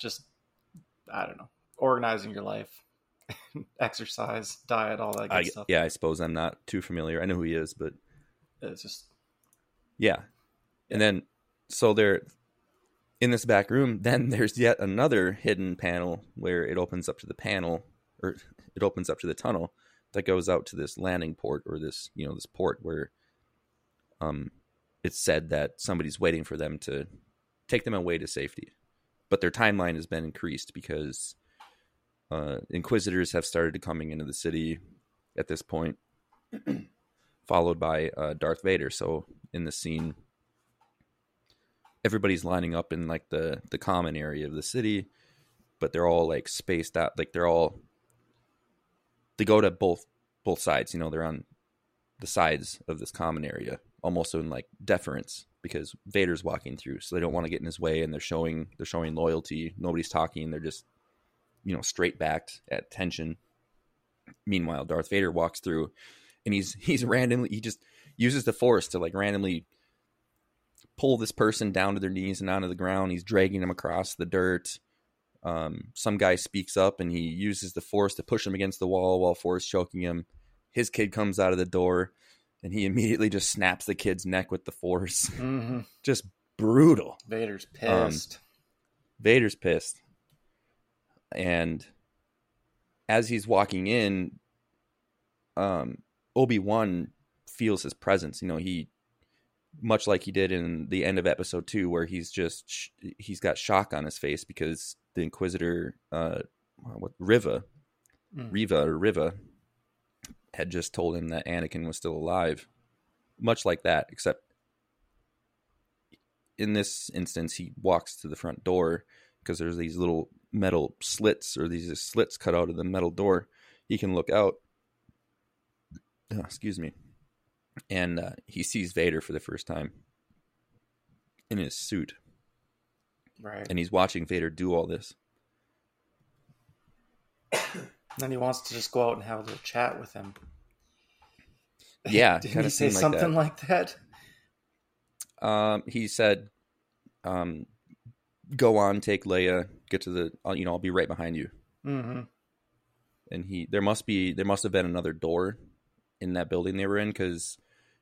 just, I don't know, organizing your life, exercise, diet, all that good stuff. Yeah, I suppose I'm not too familiar. I know who he is, but it's just, yeah. And then, so they're in this back room. Then there's yet another hidden panel where it opens up to the tunnel. that goes out to this landing port, or this, you know, this port where it's said that somebody's waiting for them to take them away to safety. But their timeline has been increased because Inquisitors have started coming into the city at this point, followed by Darth Vader. So in this scene, everybody's lining up in like the common area of the city, but they're all like spaced out. Like they're all, they go to both sides, you know, they're on the sides of this common area, almost in like deference, because Vader's walking through, so they don't want to get in his way, and they're showing loyalty. Nobody's talking, they're just, you know, straight backed at tension. Meanwhile, Darth Vader walks through, and he's randomly, he just uses the Force to like randomly pull this person down to their knees and onto the ground. He's dragging them across the dirt. Some guy speaks up, and he uses the Force to push him against the wall while Force choking him. His kid comes out of the door, and he immediately just snaps the kid's neck with the Force. Mm-hmm. Just brutal. Vader's pissed. And as he's walking in, Obi-Wan feels his presence. You know, he, much like he did in the end of episode 2, where he's got shock on his face because the Inquisitor, Reva had just told him that Anakin was still alive. Much like that, except in this instance, he walks to the front door because there's these little metal slits, or these slits cut out of the metal door. He can look out. Oh, excuse me. And he sees Vader for the first time in his suit. Right. And he's watching Vader do all this. Then he wants to just go out and have a little chat with him. Yeah. Did he say something like that? He said, go on, take Leia, get to the, you know, I'll be right behind you. Mm-hmm. And there must have been another door in that building they were in, because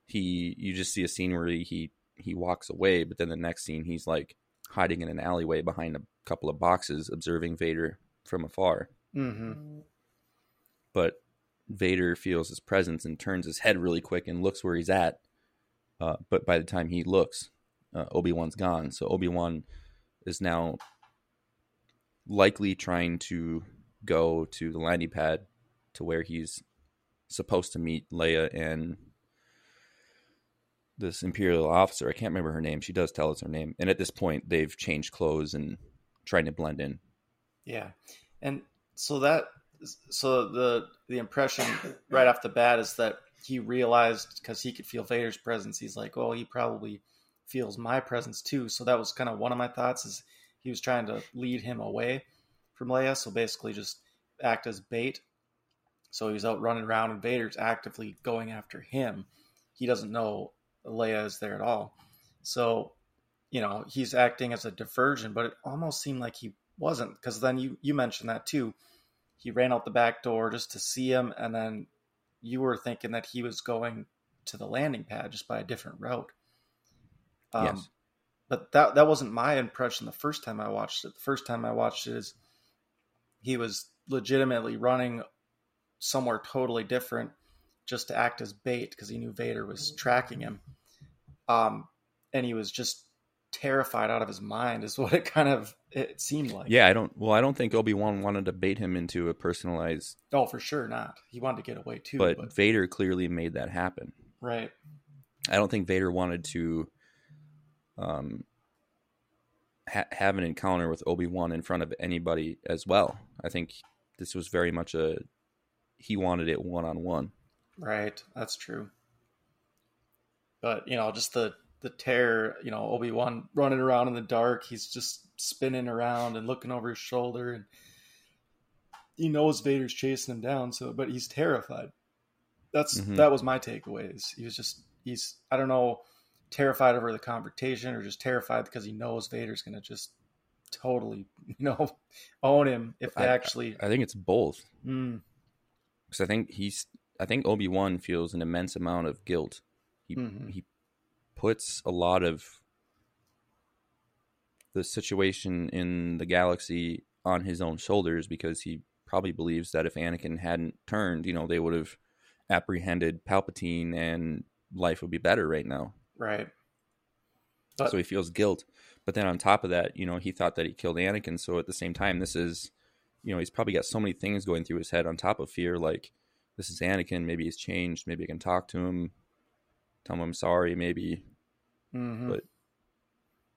you just see a scene where he walks away, but then the next scene he's like hiding in an alleyway behind a couple of boxes, observing Vader from afar. Mm-hmm. But Vader feels his presence and turns his head really quick and looks where he's at. But by the time he looks, Obi-Wan's gone. So Obi-Wan is now likely trying to go to the landing pad to where he's supposed to meet Leia and this Imperial officer. I can't remember her name. She does tell us her name. And at this point, they've changed clothes and trying to blend in. Yeah. And so the impression right off the bat is that he realized, because he could feel Vader's presence, he's like, oh, he probably feels my presence too. So that was kind of one of my thoughts, is he was trying to lead him away from Leia. So basically just act as bait. So he's out running around, and Vader's actively going after him. He doesn't know Leia is there at all. So, you know, he's acting as a diversion, but it almost seemed like he wasn't, because then you mentioned that too. He ran out the back door just to see him, and then you were thinking that he was going to the landing pad just by a different route. Yes. But that wasn't my impression the first time I watched it. The first time I watched it is he was legitimately running somewhere totally different just to act as bait, because he knew Vader was tracking him. And he was just terrified out of his mind is what it seemed like. Yeah, I don't think Obi-Wan wanted to bait him into a personalized... Oh, for sure not. He wanted to get away too. But Vader clearly made that happen. Right. I don't think Vader wanted to have an encounter with Obi-Wan in front of anybody as well. I think this was very much he wanted it one-on-one. Right, that's true. But, you know, just the terror, you know, Obi-Wan running around in the dark, he's just spinning around and looking over his shoulder, and he knows Vader's chasing him down, but he's terrified. That was my takeaway. He was just, I don't know, terrified over the confrontation, or just terrified because he knows Vader's going to just totally, you know, own him if they actually... I think it's both. Because I think Obi-Wan feels an immense amount of guilt. He puts a lot of the situation in the galaxy on his own shoulders, because he probably believes that if Anakin hadn't turned, you know, they would have apprehended Palpatine and life would be better right now. Right. But, so he feels guilt. But then on top of that, you know, he thought that he killed Anakin. So at the same time, this is, you know, he's probably got so many things going through his head on top of fear. Like, this is Anakin. Maybe he's changed. Maybe I can talk to him. Tell him I'm sorry, maybe. Mm-hmm. But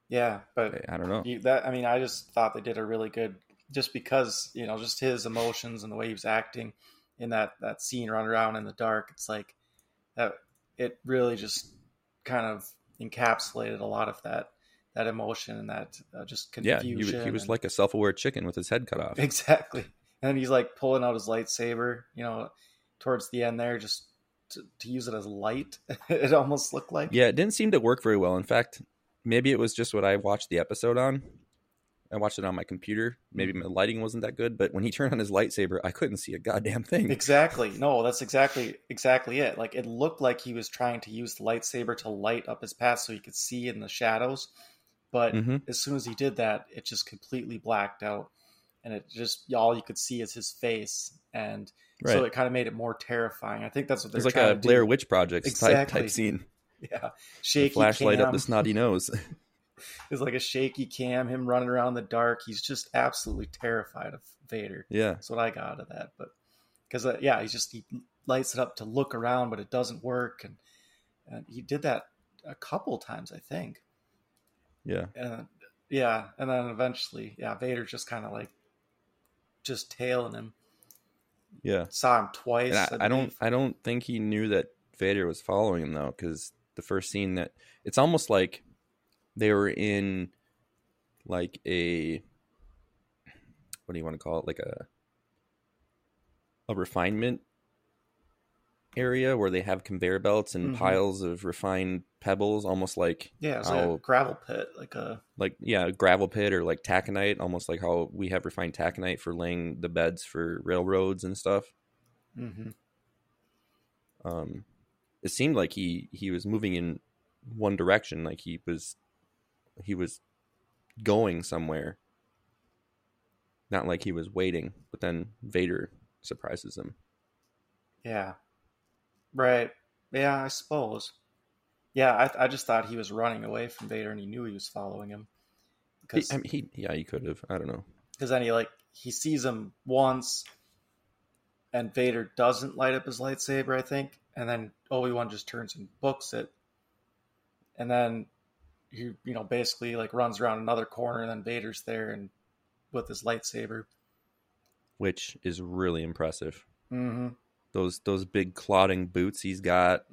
yeah, but I don't know. I just thought they did a really good, just because, you know, just his emotions and the way he was acting in that scene running around in the dark. It's like that. It really just kind of encapsulated a lot of that emotion and that just confusion. Yeah, he was like a self-aware chicken with his head cut off. Exactly. And then he's like pulling out his lightsaber, you know, towards the end there, just to use it as light. It almost looked like. Yeah, it didn't seem to work very well. In fact, maybe it was just what I watched the episode on. I watched it on my computer. Maybe my lighting wasn't that good, but when he turned on his lightsaber, I couldn't see a goddamn thing. Exactly. No, that's exactly it. Like, it looked like he was trying to use the lightsaber to light up his path so he could see in the shadows. But as soon as he did that, it just completely blacked out, and it just, all you could see is his face. And so it kind of made it more terrifying. I think that's what they're trying to do. It's like a Blair Witch Project type scene. Yeah. Shaky flashlight cam. Up the snotty nose. It's like a shaky cam, him running around in the dark. He's just absolutely terrified of Vader. Yeah. That's what I got out of that. But because, he lights it up to look around, but it doesn't work. And he did that a couple times, I think. Yeah. And then eventually, Vader just kind of like just tailing him. Yeah. Saw him twice. I don't think he knew that Vader was following him, though, because the first scene that it's almost like they were in like a, what do you want to call it? Like a refinement area where they have conveyor belts and piles of refined pebbles, almost like a gravel pit, a gravel pit, or like taconite, almost like how we have refined taconite for laying the beds for railroads and stuff. It seemed like he was moving in one direction, like he was going somewhere, not like he was waiting. But then Vader surprises him. Right. Yeah, I suppose. Yeah, I just thought he was running away from Vader and he knew he was following him. Because he could have. I don't know. Because then he sees him once and Vader doesn't light up his lightsaber, I think. And then Obi-Wan just turns and books it. And then he, you know, basically like runs around another corner and then Vader's there and with his lightsaber. Which is really impressive. Mm-hmm. Those big clodding boots he's got,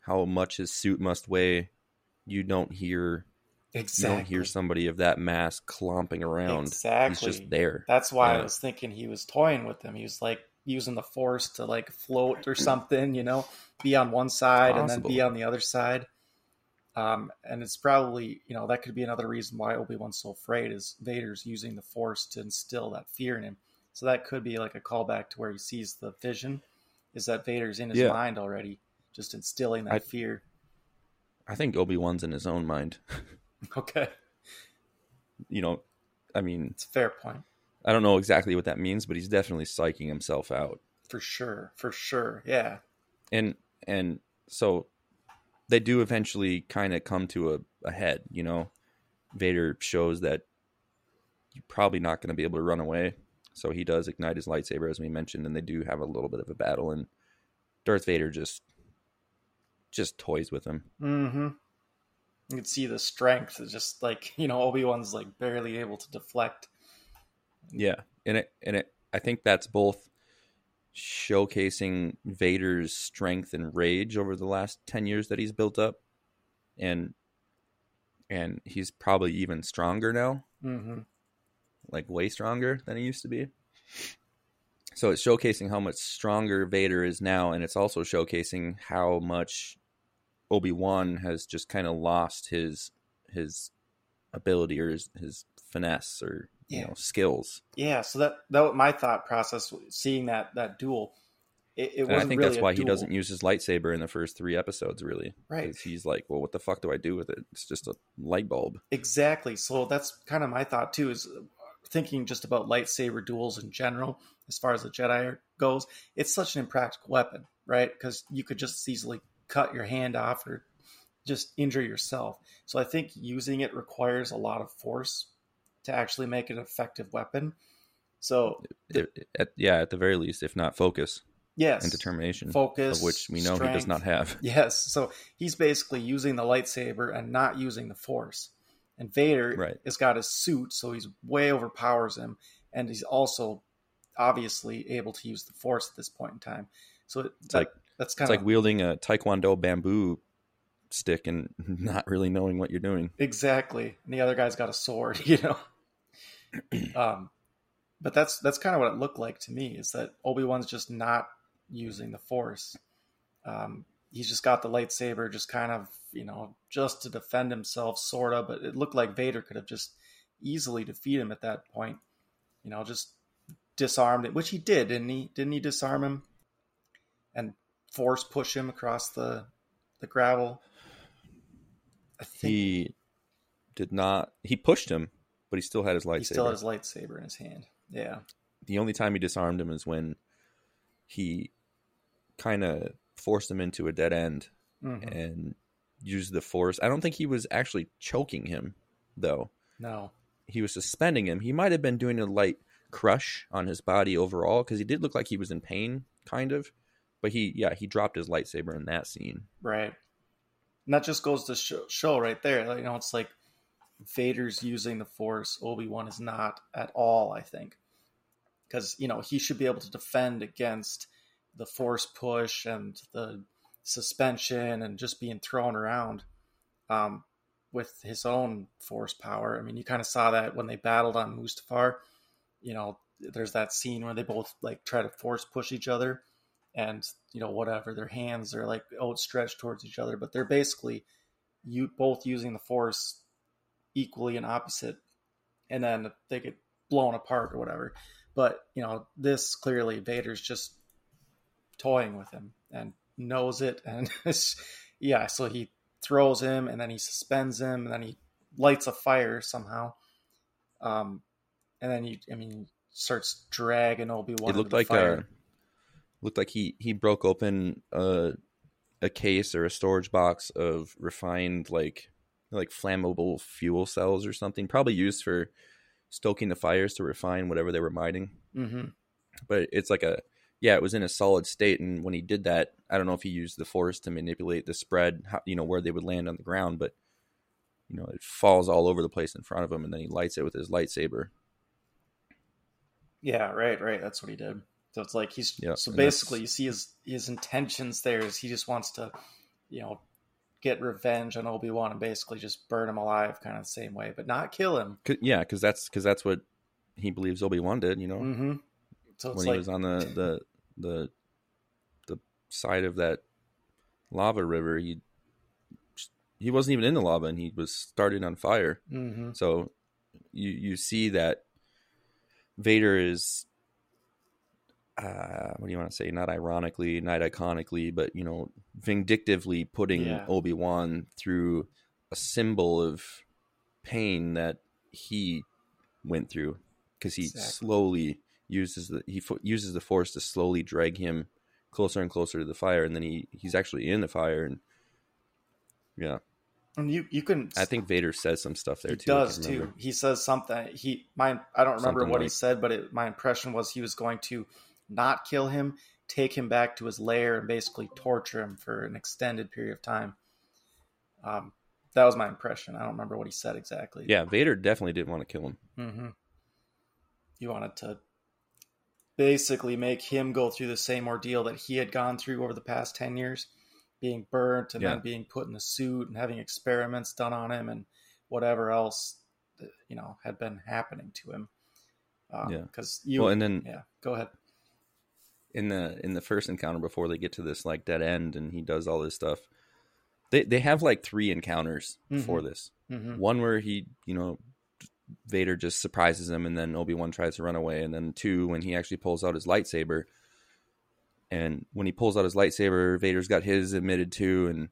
how much his suit must weigh. You don't hear somebody of that mass clomping around. Exactly. He's just there. That's why I was thinking he was toying with them. He was like using the force to like float or something, you know, be on one side and then be on the other side. And it's probably, you know, that could be another reason why Obi-Wan's so afraid, is Vader's using the force to instill that fear in him. So that could be like a callback to where he sees the vision. Is that Vader's in his mind already, just instilling that fear. I think Obi-Wan's in his own mind. Okay. You know, I mean... It's a fair point. I don't know exactly what that means, but he's definitely psyching himself out. For sure, yeah. And so they do eventually kind of come to a head, you know? Vader shows that you're probably not going to be able to run away. So he does ignite his lightsaber, as we mentioned, and they do have a little bit of a battle, and Darth Vader just toys with him. Mm-hmm. You can see the strength. It's just like, you know, Obi-Wan's like barely able to deflect. Yeah, and I think that's both showcasing Vader's strength and rage over the last 10 years that he's built up, and he's probably even stronger now. Mm-hmm. Like way stronger than he used to be. So it's showcasing how much stronger Vader is now, and it's also showcasing how much Obi-Wan has just kind of lost his ability or his finesse or you know, skills. Yeah, so that was my thought process seeing that duel. It wasn't, I think really that's why he doesn't use his lightsaber in the first three episodes, really. Right. He's like, well, what the fuck do I do with it? It's just a light bulb. Exactly. So that's kind of my thought, too, is thinking just about lightsaber duels in general, as far as the Jedi goes, it's such an impractical weapon, right? Because you could just easily cut your hand off or just injure yourself. So I think using it requires a lot of force to actually make it an effective weapon. So at the very least, if not focus. Yes. And determination. Focus. Of which we know strength. He does not have. Yes. So he's basically using the lightsaber and not using the force. And Vader has got his suit, so he's way overpowers him. And he's also obviously able to use the force at this point in time. So it's like wielding a Taekwondo bamboo stick and not really knowing what you're doing. Exactly. And the other guy's got a sword, you know. But that's kind of what it looked like to me, is that Obi-Wan's just not using the force. He's just got the lightsaber just kind of, you know, just to defend himself, sort of. But it looked like Vader could have just easily defeated him at that point, you know, just disarmed it, which he did, didn't he? Didn't he disarm him and force push him across the gravel? I think he did not. He pushed him, but he still had his lightsaber. He still had his lightsaber in his hand. Yeah. The only time he disarmed him is when he kind of forced him into a dead end and used the force. I don't think he was actually choking him, though. No. He was suspending him. He might have been doing a light crush on his body overall, because he did look like he was in pain, kind of. But he dropped his lightsaber in that scene. Right. And that just goes to show right there. You know, it's like Vader's using the force. Obi-Wan is not at all, I think. Because, you know, he should be able to defend against the force push and the suspension and just being thrown around with his own force power. I mean, you kind of saw that when they battled on Mustafar. You know, there's that scene where they both, like, try to force push each other. And, you know, whatever, their hands are, like, outstretched towards each other. But they're basically both using the force equally and opposite, and then they get blown apart or whatever. But, you know, this clearly Vader's just toying with him and knows it. And so he throws him, and then he suspends him, and then he lights a fire somehow. And then he starts dragging Obi-Wan into the fire. It looked like he broke open a case or a storage box of refined, like flammable fuel cells or something, probably used for stoking the fires to refine whatever they were mining. Mm-hmm. But it's like it was in a solid state. And when he did that, I don't know if he used the force to manipulate the spread, how, you know, where they would land on the ground, but, you know, it falls all over the place in front of him, and then he lights it with his lightsaber. Yeah, right. That's what he did. So it's like so basically you see his intentions there is he just wants to, you know, get revenge on Obi-Wan and basically just burn him alive, kind of the same way, but not kill him. Because that's what he believes Obi-Wan did, you know. Mm-hmm. So it's when he was on the side of that lava river, he wasn't even in the lava, and he was started on fire. Mm-hmm. So you see that Vader is what do you want to say? Not ironically, not iconically, but, you know, vindictively putting Obi-Wan through a symbol of pain that he went through, because he slowly uses the force to slowly drag him closer and closer to the fire, and then he's actually in the fire, and yeah. And you can. I think Vader says some stuff there too. He does too. He says something. I don't remember what he said, but my impression was he was going to not kill him, take him back to his lair, and basically torture him for an extended period of time. That was my impression. I don't remember what he said exactly. Yeah, Vader definitely didn't want to kill him. Mm-hmm. He wanted to basically make him go through the same ordeal that he had gone through over the past 10 years, being burnt and then being put in the suit and having experiments done on him and whatever else that, you know, had been happening to him. Go ahead. In the first encounter, before they get to this like dead end and he does all this stuff, they have like three encounters before this. Mm-hmm. One where he, you know, Vader just surprises him, and then Obi-Wan tries to run away, and then two, when he actually pulls out his lightsaber. And when he pulls out his lightsaber, Vader's got his emitted too, and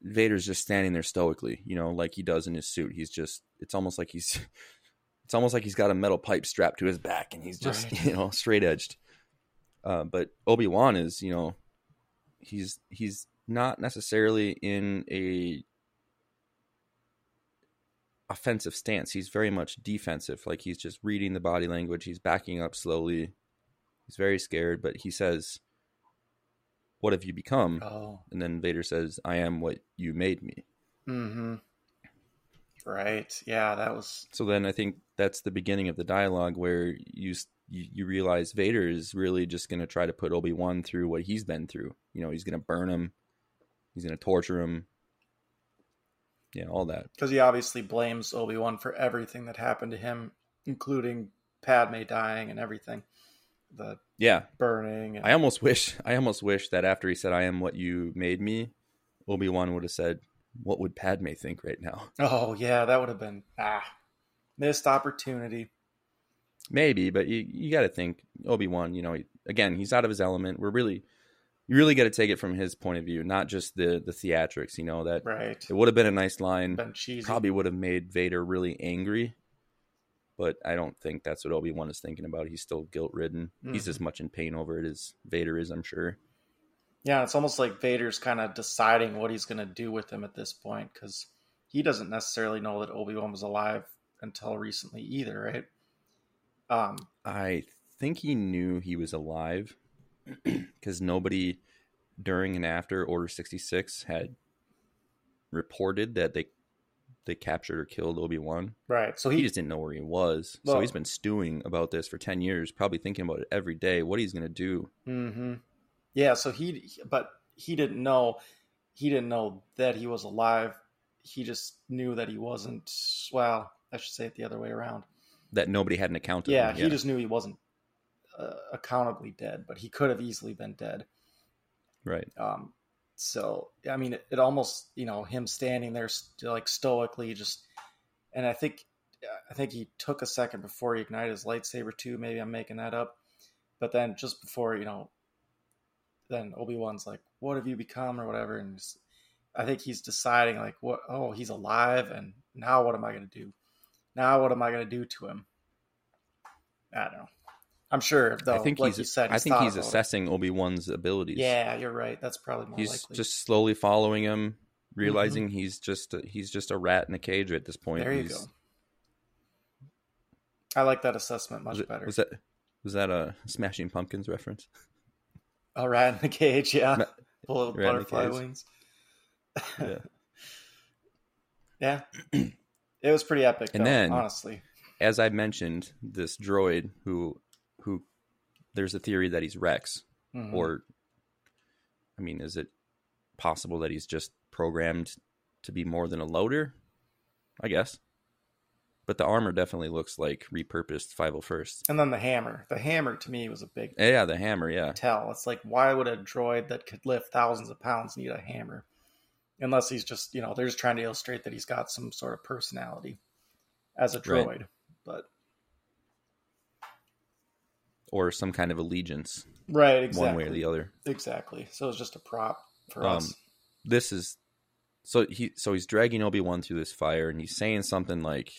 Vader's just standing there stoically, you know, like he does in his suit. He's just, it's almost like he's It's almost like he's got a metal pipe strapped to his back and he's just, right, you know, straight edged. But Obi-Wan is, you know, he's not necessarily in a offensive stance. He's very much defensive. Like, he's just reading the body language. He's backing up slowly. He's very scared, but he says, "What have you become?" Oh. And then Vader says, "I am what you made me." Mm-hmm. Right. Yeah, that was... So then I think that's the beginning of the dialogue where you realize Vader is really just going to try to put Obi-Wan through what he's been through. You know, he's going to burn him. He's going to torture him. Yeah, all that. Because he obviously blames Obi-Wan for everything that happened to him, including Padme dying and everything. The burning. And... I almost wish that after he said, "I am what you made me," Obi-Wan would have said, "What would Padme think right now?" Oh, yeah, that would have been missed opportunity. Maybe, but you got to think Obi-Wan, you know, he's out of his element. You really got to take it from his point of view, not just the theatrics, you know, that right. It would have been a nice line. Been cheesy. Probably would have made Vader really angry, but I don't think that's what Obi-Wan is thinking about. He's still guilt-ridden. Mm-hmm. He's as much in pain over it as Vader is, I'm sure. Yeah, it's almost like Vader's kind of deciding what he's going to do with him at this point, because he doesn't necessarily know that Obi-Wan was alive until recently either, right? I think he knew he was alive because nobody during and after Order 66 had reported that they captured or killed Obi-Wan. Right. So he just didn't know where he was. Well, so he's been stewing about this for 10 years, probably thinking about it every day, what he's going to do. Mm-hmm. Yeah, so he didn't know that he was alive. He just knew that he wasn't. Well, I should say it the other way around. That nobody had an account of him. Yeah, he just knew he wasn't accountably dead, but he could have easily been dead. Right. So, I mean, it almost, you know, him standing there like stoically just, and I think he took a second before he ignited his lightsaber too. Maybe I'm making that up. But then just before, you know, then Obi-Wan's like, "What have you become?" or whatever. And just, I think he's deciding like, what, oh, he's alive. And now what am I going to do? Now what am I going to do to him? I don't know. I'm sure, though, I think like you said, I think he's assessing Obi-Wan's abilities. Yeah, you're right. That's probably more likely. He's just slowly following him, realizing mm-hmm. he's just a rat in a cage at this point. There you go. I like that assessment much better. Was that a Smashing Pumpkins reference? A rat in the cage, yeah. Full of butterfly wings. Yeah. Yeah. It was pretty epic, and though, then, honestly. As I mentioned, this droid who there's a theory that he's Rex. Mm-hmm. Or, I mean, is it possible that he's just programmed to be more than a loader? I guess. But the armor definitely looks like repurposed 501st. And then the hammer. The hammer to me was a big... Yeah, the hammer, yeah. Tell. It's like, why would a droid that could lift thousands of pounds need a hammer? Unless he's just, you know, they're just trying to illustrate that he's got some sort of personality as a droid. Right. But... Or some kind of allegiance. Right, exactly. One way or the other. Exactly. So it's just a prop for us. This is... So he's dragging Obi-Wan through this fire, and he's saying something like...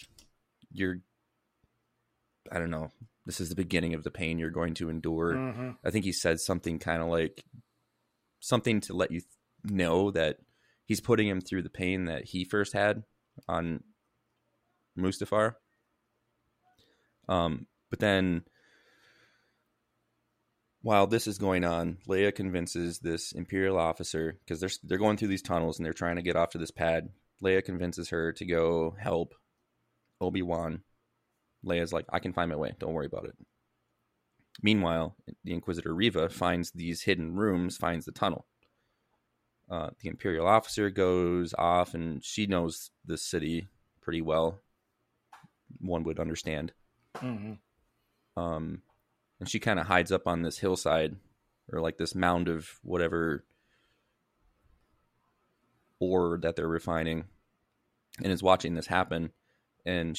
I don't know, this is the beginning of the pain you're going to endure. Mm-hmm. I think he said something kind of like something to let you know that he's putting him through the pain that he first had on Mustafar. But then while this is going on, Leia convinces this Imperial officer, because they're going through these tunnels and they're trying to get off to this pad. Leia convinces her to go help Obi-Wan. Leia's like, "I can find my way. Don't worry about it." Meanwhile, the Inquisitor Reva finds these hidden rooms, finds the tunnel. The Imperial officer goes off, and she knows the city pretty well. One would understand. Mm-hmm. And she kind of hides up on this hillside, or like this mound of whatever ore that they're refining, and is watching this happen. And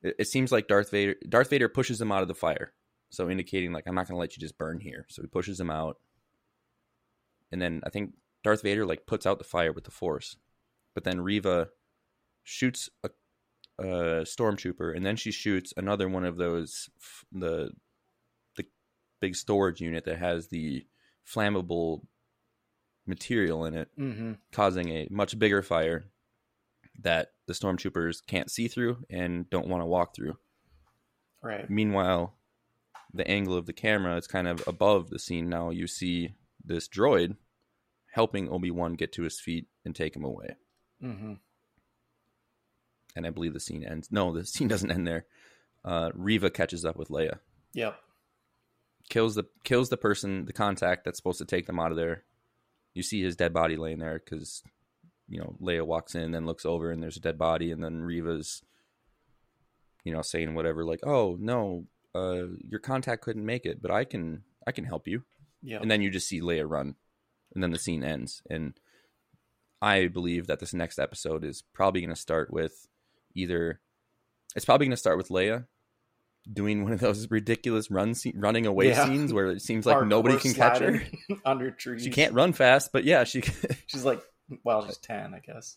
it seems like Darth Vader pushes him out of the fire. So indicating like, "I'm not going to let you just burn here." So he pushes him out. And then I think Darth Vader like puts out the fire with the Force. But then Reva shoots a stormtrooper, and then she shoots another one of those the big storage unit that has the flammable material in it, causing a much bigger fire that the stormtroopers can't see through and don't want to walk through. Right. Meanwhile, the angle of the camera is kind of above the scene. Now you see this droid helping Obi-Wan get to his feet and take him away. Mm-hmm. And I believe the scene ends. No, the scene doesn't end there. Reva catches up with Leia. Yep. Kills the person, the contact that's supposed to take them out of there. You see his dead body laying there because, you know, Leia walks in and looks over and there's a dead body. And then Reva's, you know, saying whatever, like, oh, no, your contact couldn't make it, but I can help you. Yeah. And then you just see Leia run. And then the scene ends. And I believe that this next episode is probably going to start with Leia doing one of those ridiculous running away scenes where it seems like nobody can catch her under trees. She can't run fast, but yeah, she's like, well, she's 10, I guess.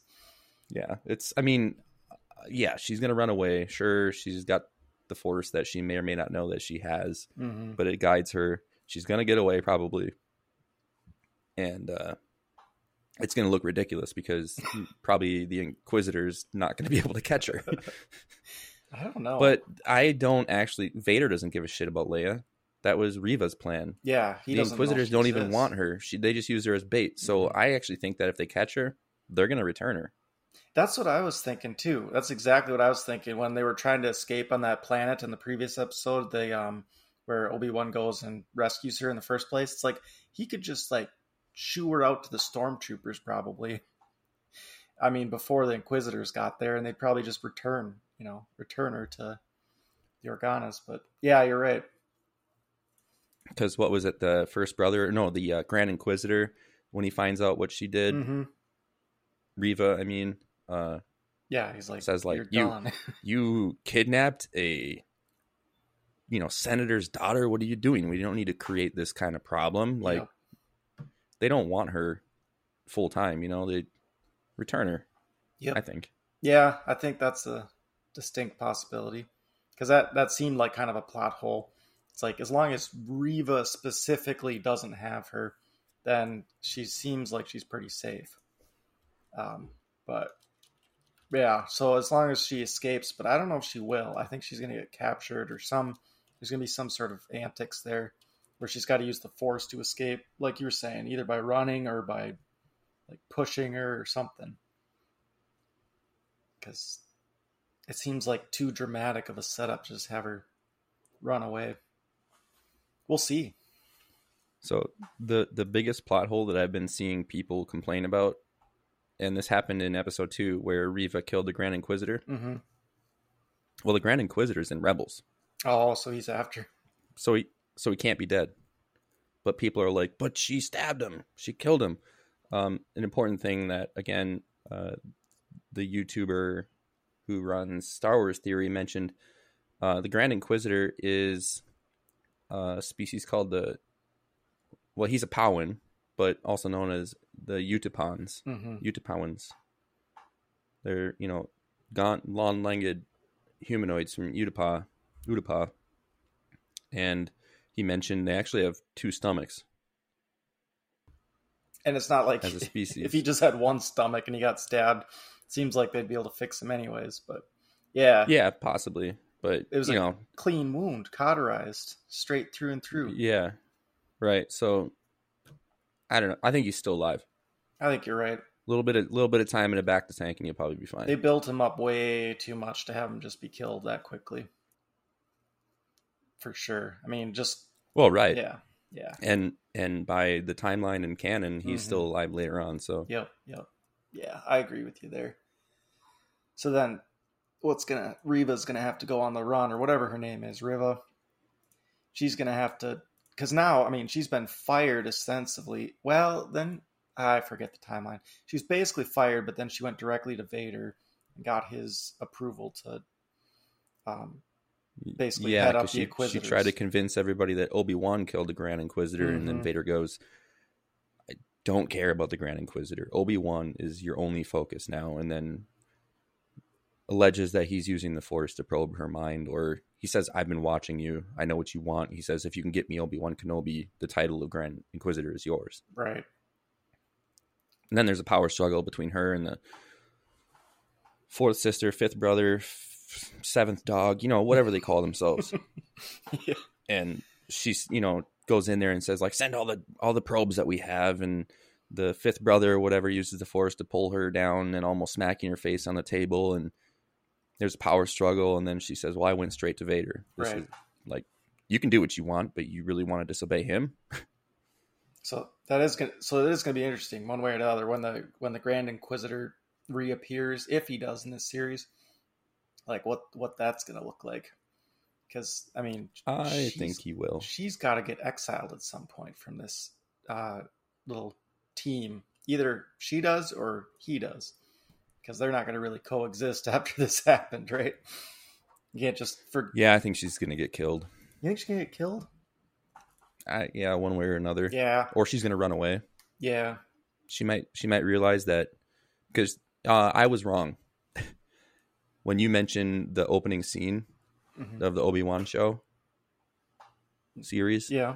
Yeah, she's gonna run away. Sure, she's got the force that she may or may not know that she has, but it guides her. She's gonna get away probably, and it's gonna look ridiculous because probably the Inquisitor's not gonna be able to catch her. I don't know. But Vader doesn't give a shit about Leia. That was Reva's plan. Yeah. The Inquisitors don't even want her. They just use her as bait. So I actually think that if they catch her, they're going to return her. That's what I was thinking too. That's exactly what I was thinking when they were trying to escape on that planet in the previous episode, where Obi-Wan goes and rescues her in the first place. It's like, he could just like shoo her out to the stormtroopers probably. I mean, before the Inquisitors got there, and they'd probably just return her to the Organas. But yeah, you're right. Because what was it? The Fifth Brother? No, the Grand Inquisitor, when he finds out what she did, Reva, he's like, says like, you kidnapped a, senator's daughter. What are you doing? We don't need to create this kind of problem. Like, they don't want her full time, they return her. Yeah, I think. Yeah, I think that's a distinct possibility, because that seemed like kind of a plot hole. It's like, as long as Reva specifically doesn't have her, then she seems like she's pretty safe. But yeah, so as long as she escapes, but I don't know if she will. I think she's going to get captured or there's going to be some sort of antics there where she's got to use the force to escape, like you were saying, either by running or by like pushing her or something. Because it seems like too dramatic of a setup to just have her run away. We'll see. So the biggest plot hole that I've been seeing people complain about, and this happened in episode 2, where Reva killed the Grand Inquisitor. Mm-hmm. Well, the Grand Inquisitor's in Rebels. Oh, so he's after. So he can't be dead. But people are like, but she stabbed him. She killed him. An important thing that, again, the YouTuber who runs Star Wars Theory mentioned, the Grand Inquisitor is a species called he's a Powin, but also known as the Utapans. Utapans. They're, gaunt, long-legged humanoids from Utapa. And he mentioned they actually have two stomachs. And it's not like as a species. If he just had one stomach and he got stabbed, seems like they'd be able to fix him anyways, but yeah. Yeah, possibly. But it was a clean wound, cauterized straight through and through. Yeah. Right. So I don't know. I think he's still alive. I think you're right. A little bit of time in a back to tank and you'll probably be fine. They built him up way too much to have him just be killed that quickly. For sure. I mean, just well, right. Yeah. Yeah. And by the timeline and canon, he's still alive later on, so Yep. Yeah, I agree with you there. So then Reva's going to have to go on the run, or whatever her name is, Reva. She's going to have to, because now, she's been fired ostensibly. Well, then I forget the timeline. She's basically fired, but then she went directly to Vader and got his approval to basically head up the Inquisitors. She tried to convince everybody that Obi-Wan killed the Grand Inquisitor, and then Vader goes, don't care about the Grand Inquisitor. Obi-Wan is your only focus now. And then alleges that he's using the Force to probe her mind, or he says, I've been watching you. I know what you want. He says, if you can get me Obi-Wan Kenobi, the title of Grand Inquisitor is yours. Right. And then there's a power struggle between her and the fourth sister, fifth brother, seventh dog, you know, whatever they call themselves. Yeah. And she's, you know, goes in there and says, like, send all the probes that we have. And the fifth brother or whatever uses the Force to pull her down and almost smacking her face on the table. And there's a power struggle. And then she says, well, I went straight to Vader. This right. is like, you can do what you want, but you really want to disobey him. So that is going to be interesting one way or the other when the Grand Inquisitor reappears, if he does in this series, like what that's going to look like. Because I mean, I think he will. She's got to get exiled at some point from this little team. Either she does or he does, because they're not going to really coexist after this happened, right? You can't just for yeah. I think she's going to get killed. You think she's going to get killed? Yeah, one way or another. Yeah. Or she's going to run away. Yeah. She might realize that, because I was wrong. When you mentioned the opening scene mm-hmm. of the Obi-Wan show series. Yeah.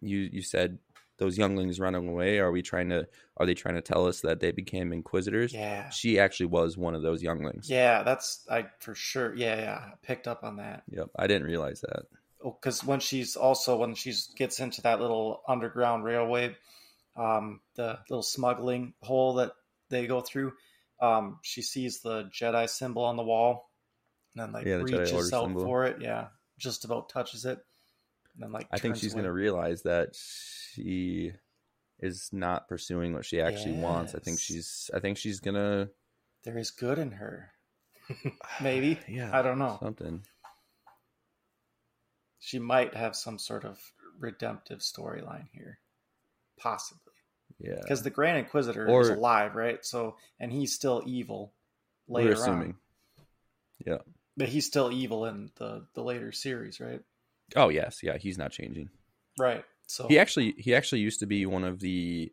You said those younglings running away. Are they trying to tell us that they became Inquisitors? Yeah. She actually was one of those younglings. Yeah, I for sure. Yeah. I picked up on that. Yep. I didn't realize that. Because when she gets into that little underground railway, the little smuggling hole that they go through, she sees the Jedi symbol on the wall, and then like reaches out for it. Yeah, just about touches it, and then like I think she's going to realize that she is not pursuing what she actually wants. I think she's going to. There is good in her, maybe. Yeah, I don't know something. She might have some sort of redemptive storyline here, possibly. Yeah, because the Grand Inquisitor is alive, right? So, and he's still evil later on. We're assuming. Yeah, but he's still evil in the later series, right? Oh yes, yeah, he's not changing. Right. So he actually used to be one of the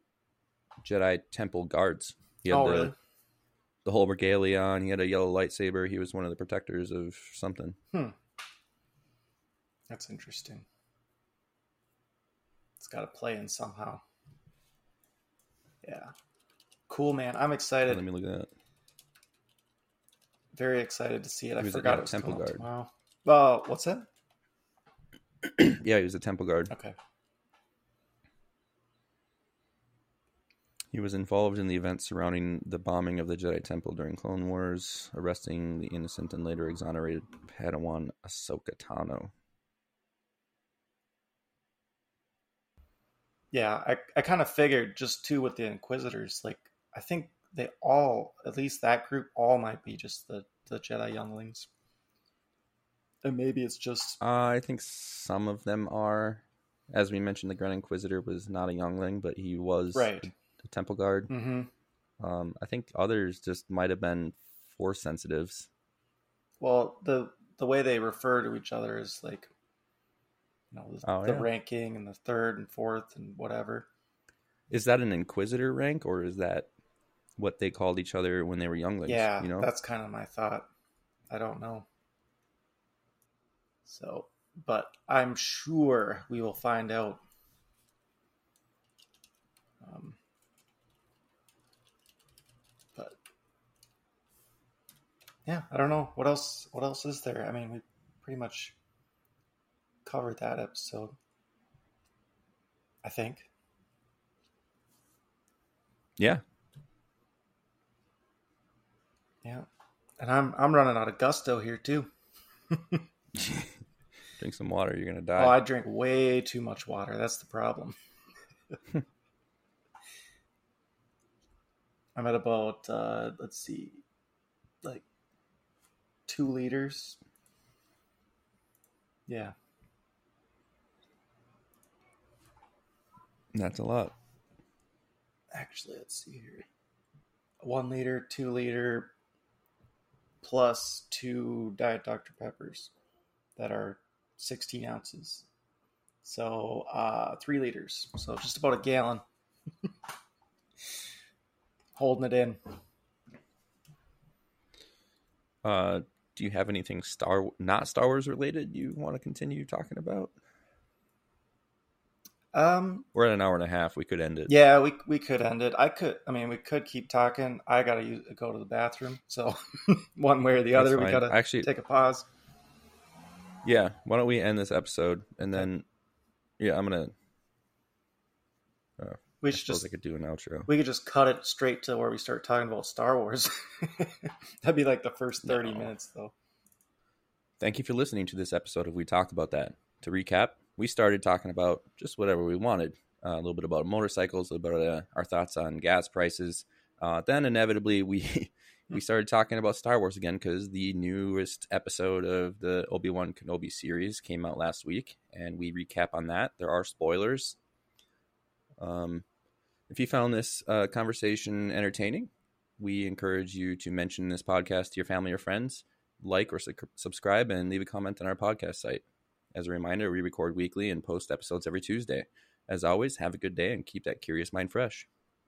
Jedi Temple guards. He had really? The whole regalia on. He had a yellow lightsaber. He was one of the protectors of something. That's interesting. It's got to play in somehow. Yeah. Cool, man. I'm excited. Let me look at that. Very excited to see it. I forgot it was Temple Guard. Wow. Well, what's that? Yeah, he was a Temple Guard. Okay. He was involved in the events surrounding the bombing of the Jedi Temple during Clone Wars, arresting the innocent and later exonerated Padawan Ahsoka Tano. Yeah, I kind of figured just too with the Inquisitors, like I think they all, at least that group, all might be just the Jedi younglings. And maybe it's just... I think some of them are. As we mentioned, the Grand Inquisitor was not a youngling, but he was a Temple Guard. Mm-hmm. I think others just might have been Force sensitives. Well, the way they refer to each other is like... You know, the ranking and the third and fourth and whatever. Is that an Inquisitor rank, or is that what they called each other when they were younglings? Yeah, you know? That's kind of my thought. I don't know. So, but I'm sure we will find out. But yeah, I don't know what else. What else is there? I mean, we pretty much covered that episode, I think. Yeah, and I'm running out of gusto here too. Drink some water, you're gonna die. Oh, I drink way too much water. That's the problem. I'm at about let's see, like 2 liters. Yeah. That's a lot. Actually, let's see here. 1 liter, 2 liter, plus 2 Diet Dr. Peppers that are 16 ounces. So 3 liters. So just about a gallon. Holding it in. Do you have anything not Star Wars related you want to continue talking about? We're at an hour and a half. We could end it. Yeah, we could end it. We could keep talking. I gotta go to the bathroom. So one way or the other, we gotta take a pause. Yeah. Why don't we end this episode and then, I'm gonna. We should I could do an outro. We could just cut it straight to where we start talking about Star Wars. That'd be like the first 30 minutes, though. Thank you for listening to this episode of We Talked About That. To recap, we started talking about just whatever we wanted. A little bit about motorcycles, a little bit about our thoughts on gas prices. Then inevitably, we started talking about Star Wars again because the newest episode of the Obi-Wan Kenobi series came out last week, and we recap on that. There are spoilers. If you found this conversation entertaining, we encourage you to mention this podcast to your family or friends, like or subscribe, and leave a comment on our podcast site. As a reminder, we record weekly and post episodes every Tuesday. As always, have a good day and keep that curious mind fresh.